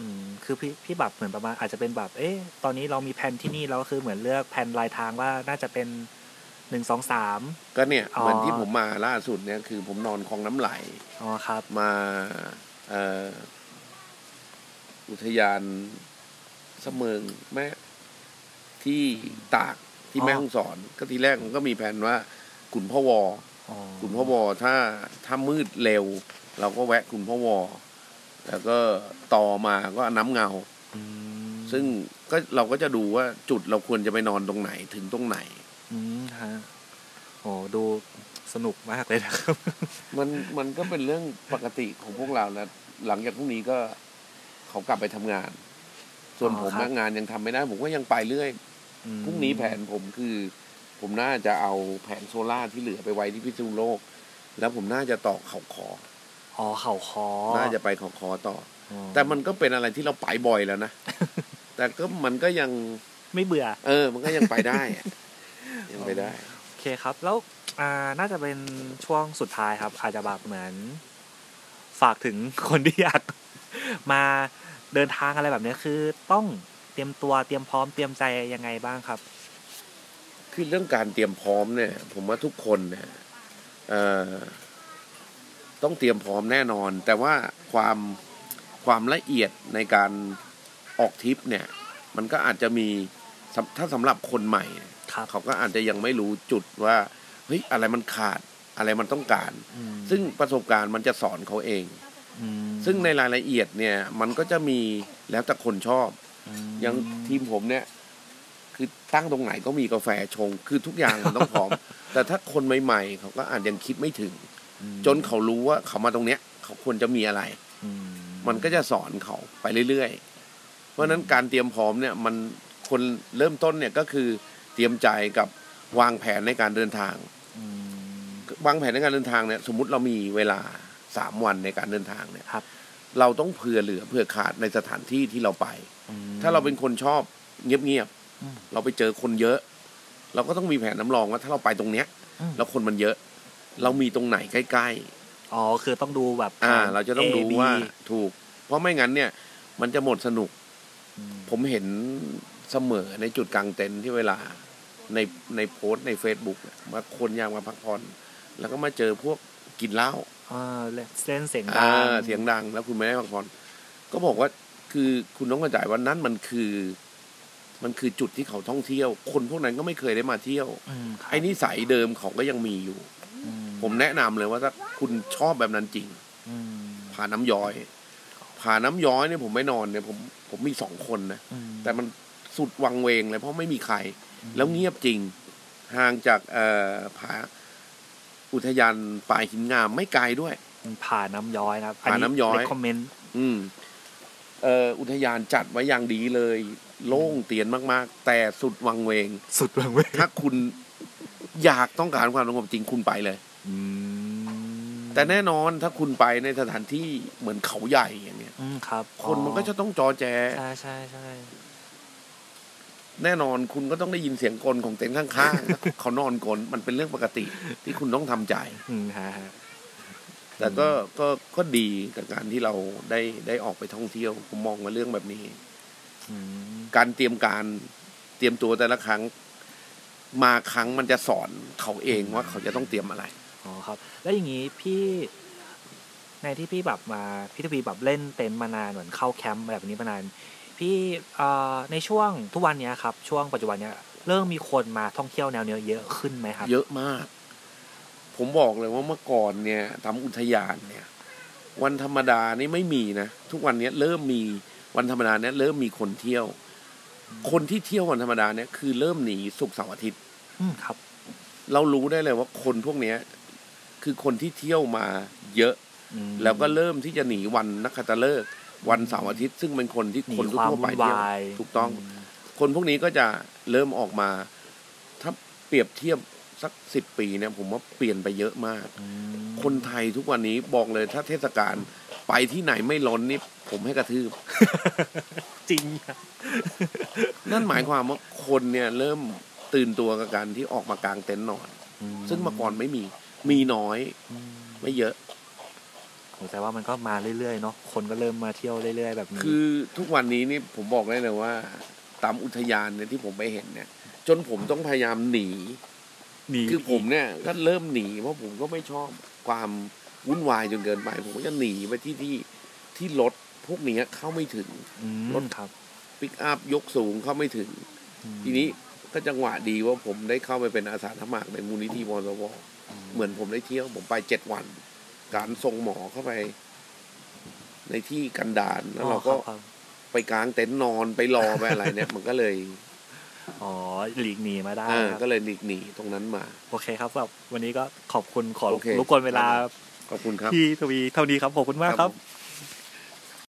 อืมคือพี่พี่แบบเหมือนประมาณอาจจะเป็นแบบเอ๊ะตอนนี้เรามีแผนที่นี่แล้วก็คือเหมือนเลือกแผนรายทางว่าน่าจะเป็นหนึ่งสองสามก็เนี่ยเหมือนที่ผมมาล่าสุดเนี่ยคือผมนอนคลองน้ำไหลอ๋อครับมาเอ่ออุทยานเสมิงแม่ที่ตากที่แม่ฮ่องสอนก็ทีแรกผมก็มีแผนว่าขุนพ่อวอขุนพ่อวอถ้าถ้ามืดเร็วเราก็แวะขุนพ่อวอแล้วก็ต่อมาก็น้ำเงาซึ่งก็เราก็จะดูว่าจุดเราควรจะไปนอนตรงไหนถึงตรงไหนอืมฮะโอ้ดูสนุกมากเลยนะครับมันมันก็เป็นเรื่องปกติของพวกเรานะหลังจากพรุ่งนี้ก็เขากลับไปทำงานส่วนผมงานยังทำไม่ได้ผมก็ยังไปเรื่อยพรุ่งนี้แผนผมคือผมน่าจะเอาแผนโซล่าที่เหลือไปไว้ที่พิษณุโลกแล้วผมน่าจะต่อเขาคออ๋อเขาคอน่าจะไปเขาคอต่อแต่มันก็เป็นอะไรที่เราไปบ่อยแล้วนะ แต่ก็มันก็ยังไม่เบื่อเออมันก็ยังไปได้ ยังไปได้โอเคครับแล้วอ่าน่าจะเป็นช่วงสุดท้ายครับอาจจะแบบเหมือนฝากถึงคนที่อยาก มาเดินทางอะไรแบบนี้คือต้องเตรียมตัวเตรียมพร้อมเตรียมใจยังไงบ้างครับคือเรื่องการเตรียมพร้อมเนี่ยผมว่าทุกคนเนี่ยเอ่อต้องเตรียมพร้อมแน่นอนแต่ว่าความความละเอียดในการออกทริปเนี่ยมันก็อาจจะมีถ้าสำหรับคนใหม่เขาก็อาจจะยังไม่รู้จุดว่าเฮ้ยอะไรมันขาดอะไรมันต้องการซึ่งประสบการณ์มันจะสอนเขาเองซึ่งในรายละเอียดเนี่ยมันก็จะมีแล้วแต่คนชอบอย่างทีมผมเนี่ยคือตั้งตรงไหนก็มีกาแฟชงคือทุกอย่างมันต้องพร้อม แต่ถ้าคนใหม่ๆเขาก็อาจยังคิดไม่ถึง จนเขารู้ว่าเขามาตรงเนี้ยเขาควรจะมีอะไร มันก็จะสอนเขาไปเรื่อยๆเพราะนั้นการเตรียมพร้อมเนี่ยมันคนเริ่มต้นเนี่ยก็คือเตรียมใจกับวางแผนในการเดินทาง วางแผนในการเดินทางเนี่ยสมมติเรามีเวลาสามวันในการเดินทางเนี่ยเราต้องเผื่อเหลือเผื่อขาดในสถานที่ที่เราไปถ้าเราเป็นคนชอบเงียบๆเราไปเจอคนเยอะเราก็ต้องมีแผนน้ำรองว่าถ้าเราไปตรงเนี้ยแล้วคนมันเยอะเรามีตรงไหนใกล้ๆอ๋อคือต้องดูแบบอ่าเราจะต้องดูว่าถูกเพราะไม่งั้นเนี่ยมันจะหมดสนุกผมเห็นเสมอในจุดกลางเต็นท์ที่เวลาในในโพสในเฟซบุ๊กว่าคนอยากมาพักผ่อนแล้วก็มาเจอพวกกินเหล้าอ่าเล่นเสียงดังเสียงดังแล้วคุณไม่ได้พักผ่อนก็บอกว่าคือคุณต้องเข้าใจว่านั้นมันคือมันคือจุดที่เขาท่องเที่ยวคนพวกนั้นก็ไม่เคยได้มาเที่ยวไอ้นิสัยเดิมเขาก็ยังมีอยู่ผมแนะนำเลยว่าถ้าคุณชอบแบบนั้นจริงผาน้ำย้อยผาน้ำย้อยเนี่ยผมไม่นอนเนี่ยผมผมมีสองคนนะแต่มันสุดวังเวงเลยเพราะไม่มีใครแล้วเงียบจริงห่างจากเอ่อผาอุทยานป่าหินงามไม่ไกลด้วยผาน้ำย้อยนะครับผาน้ำย้อยคอมเมนต์อืมเอ่ออุทยานจัดไว้อย่างดีเลยโล่งเตียนมากๆแต่สุดวังเวงสุดวังเวงถ้าคุณอยากต้องการความสงบจริงคุณไปเลยอืมแต่แน่นอนถ้าคุณไปในสถานที่เหมือนเขาใหญ่อย่างเงี้ยอืมครับคนมันก็จะต้องจอแจใช่ๆๆแน่นอนคุณก็ต้องได้ยินเสียงกลของเต็นท์ข้างๆเขานอนกลมันเป็นเรื่องปกติที่คุณต้องทำใจอืมฮะแต่ก็ก็ก็ดีกับการที่เราได้ได้ออกไปท่องเที่ยวผมมองว่าเรื่องแบบนี้การเตรียมการเตรียมตัวแต่ละครั้งมาครั้งมันจะสอนเขาเองว่าเขาจะต้องเตรียมอะไรอ๋อครับแล้วอย่างนี้พี่ในที่พี่แบบมาพี่ทวีแบบเล่นเต็นท์มานานเหมือนเข้าแคมป์แบบนี้มานานพี่ในช่วงทุกวันนี้ครับช่วงปัจจุบันเนี้ยเริ่มมีคนมาท่องเที่ยวแนวเนี้ยเยอะขึ้นไหมครับเยอะมากผมบอกเลยว่าเมื่อก่อนเนี่ยทำอุทยานเนี่ย วันธรรมดานี่ไม่มีนะทุกวันนี้เริ่มมีวันธรรมดาเนี่ยเริ่มมีคนเที่ยวคนที่เที่ยววันธรรมดาเนี่ยคือเริ่มหนีศุกร์เสาร์อาทิตย์ครับเรารู้ได้เลยว่าคนพวกนี้คือคนที่เที่ยวมาเยอะแล้วก็เริ่มที่จะหนีวันนักขัตฤกษ์วันเสาร์อาทิตย์ซึ่งเป็นคนที่คนทั่วไปเที่ยวถูกต้องคนพวกนี้ก็จะเริ่มออกมาถ้าเปรียบเทียบสักสิบปีเนี่ยผมว่าเปลี่ยนไปเยอะมากคนไทยทุกวันนี้บอกเลยถ้าเทศกาลไปที่ไหนไม่ล้นนี่ผมให้กระทืบ จริงนั่นหมายความว่าคนเนี่ยเริ่มตื่นตัวกับการที่ออกมากางเต็นท์นอนซึ่งเมื่อก่อนไม่มีมีน้อยไม่เยอะผมแต่ว่ามันก็มาเรื่อยๆเนาะคนก็เริ่มมาเที่ยวเรื่อยๆแบบนี้คือทุกวันนี้นี่ผมบอกได้เลยว่าตามอุทยานเนี่ยที่ผมไปเห็นเนี่ยจนผมต้องพยายามหนีคือผมเนี่ยก็เริ่มหนีเพราะผมก็ไม่ชอบความวุ่นวายจนเกินไปผมก็จะหนีไปที่ที่ที่รถพวกนี้เข้าไม่ถึงรถครับปิกอัพยกสูงเข้าไม่ถึงทีนี้ก็จังหวะดีว่าผมได้เข้าไปเป็นอาสาสมัครในมูลนิธิมสวเหมือนผมได้เที่ยวผมไปเจ็ดวันการส่งหมอเข้าไปในที่กันดารแล้วเราก็ไปกางเต็นท์นอนไปรอไปอะไรเนี่ยมันก็เลยอ๋อหลีกหนีมาได้ก็เลยหลีกหนีตรงนั้นมาโอเคครับแบบวันนี้ก็ขอบคุณขอรบกวนเวลาขอบคุณครับพี่ทวีเท่านี้ครับขอบคุณมากครับ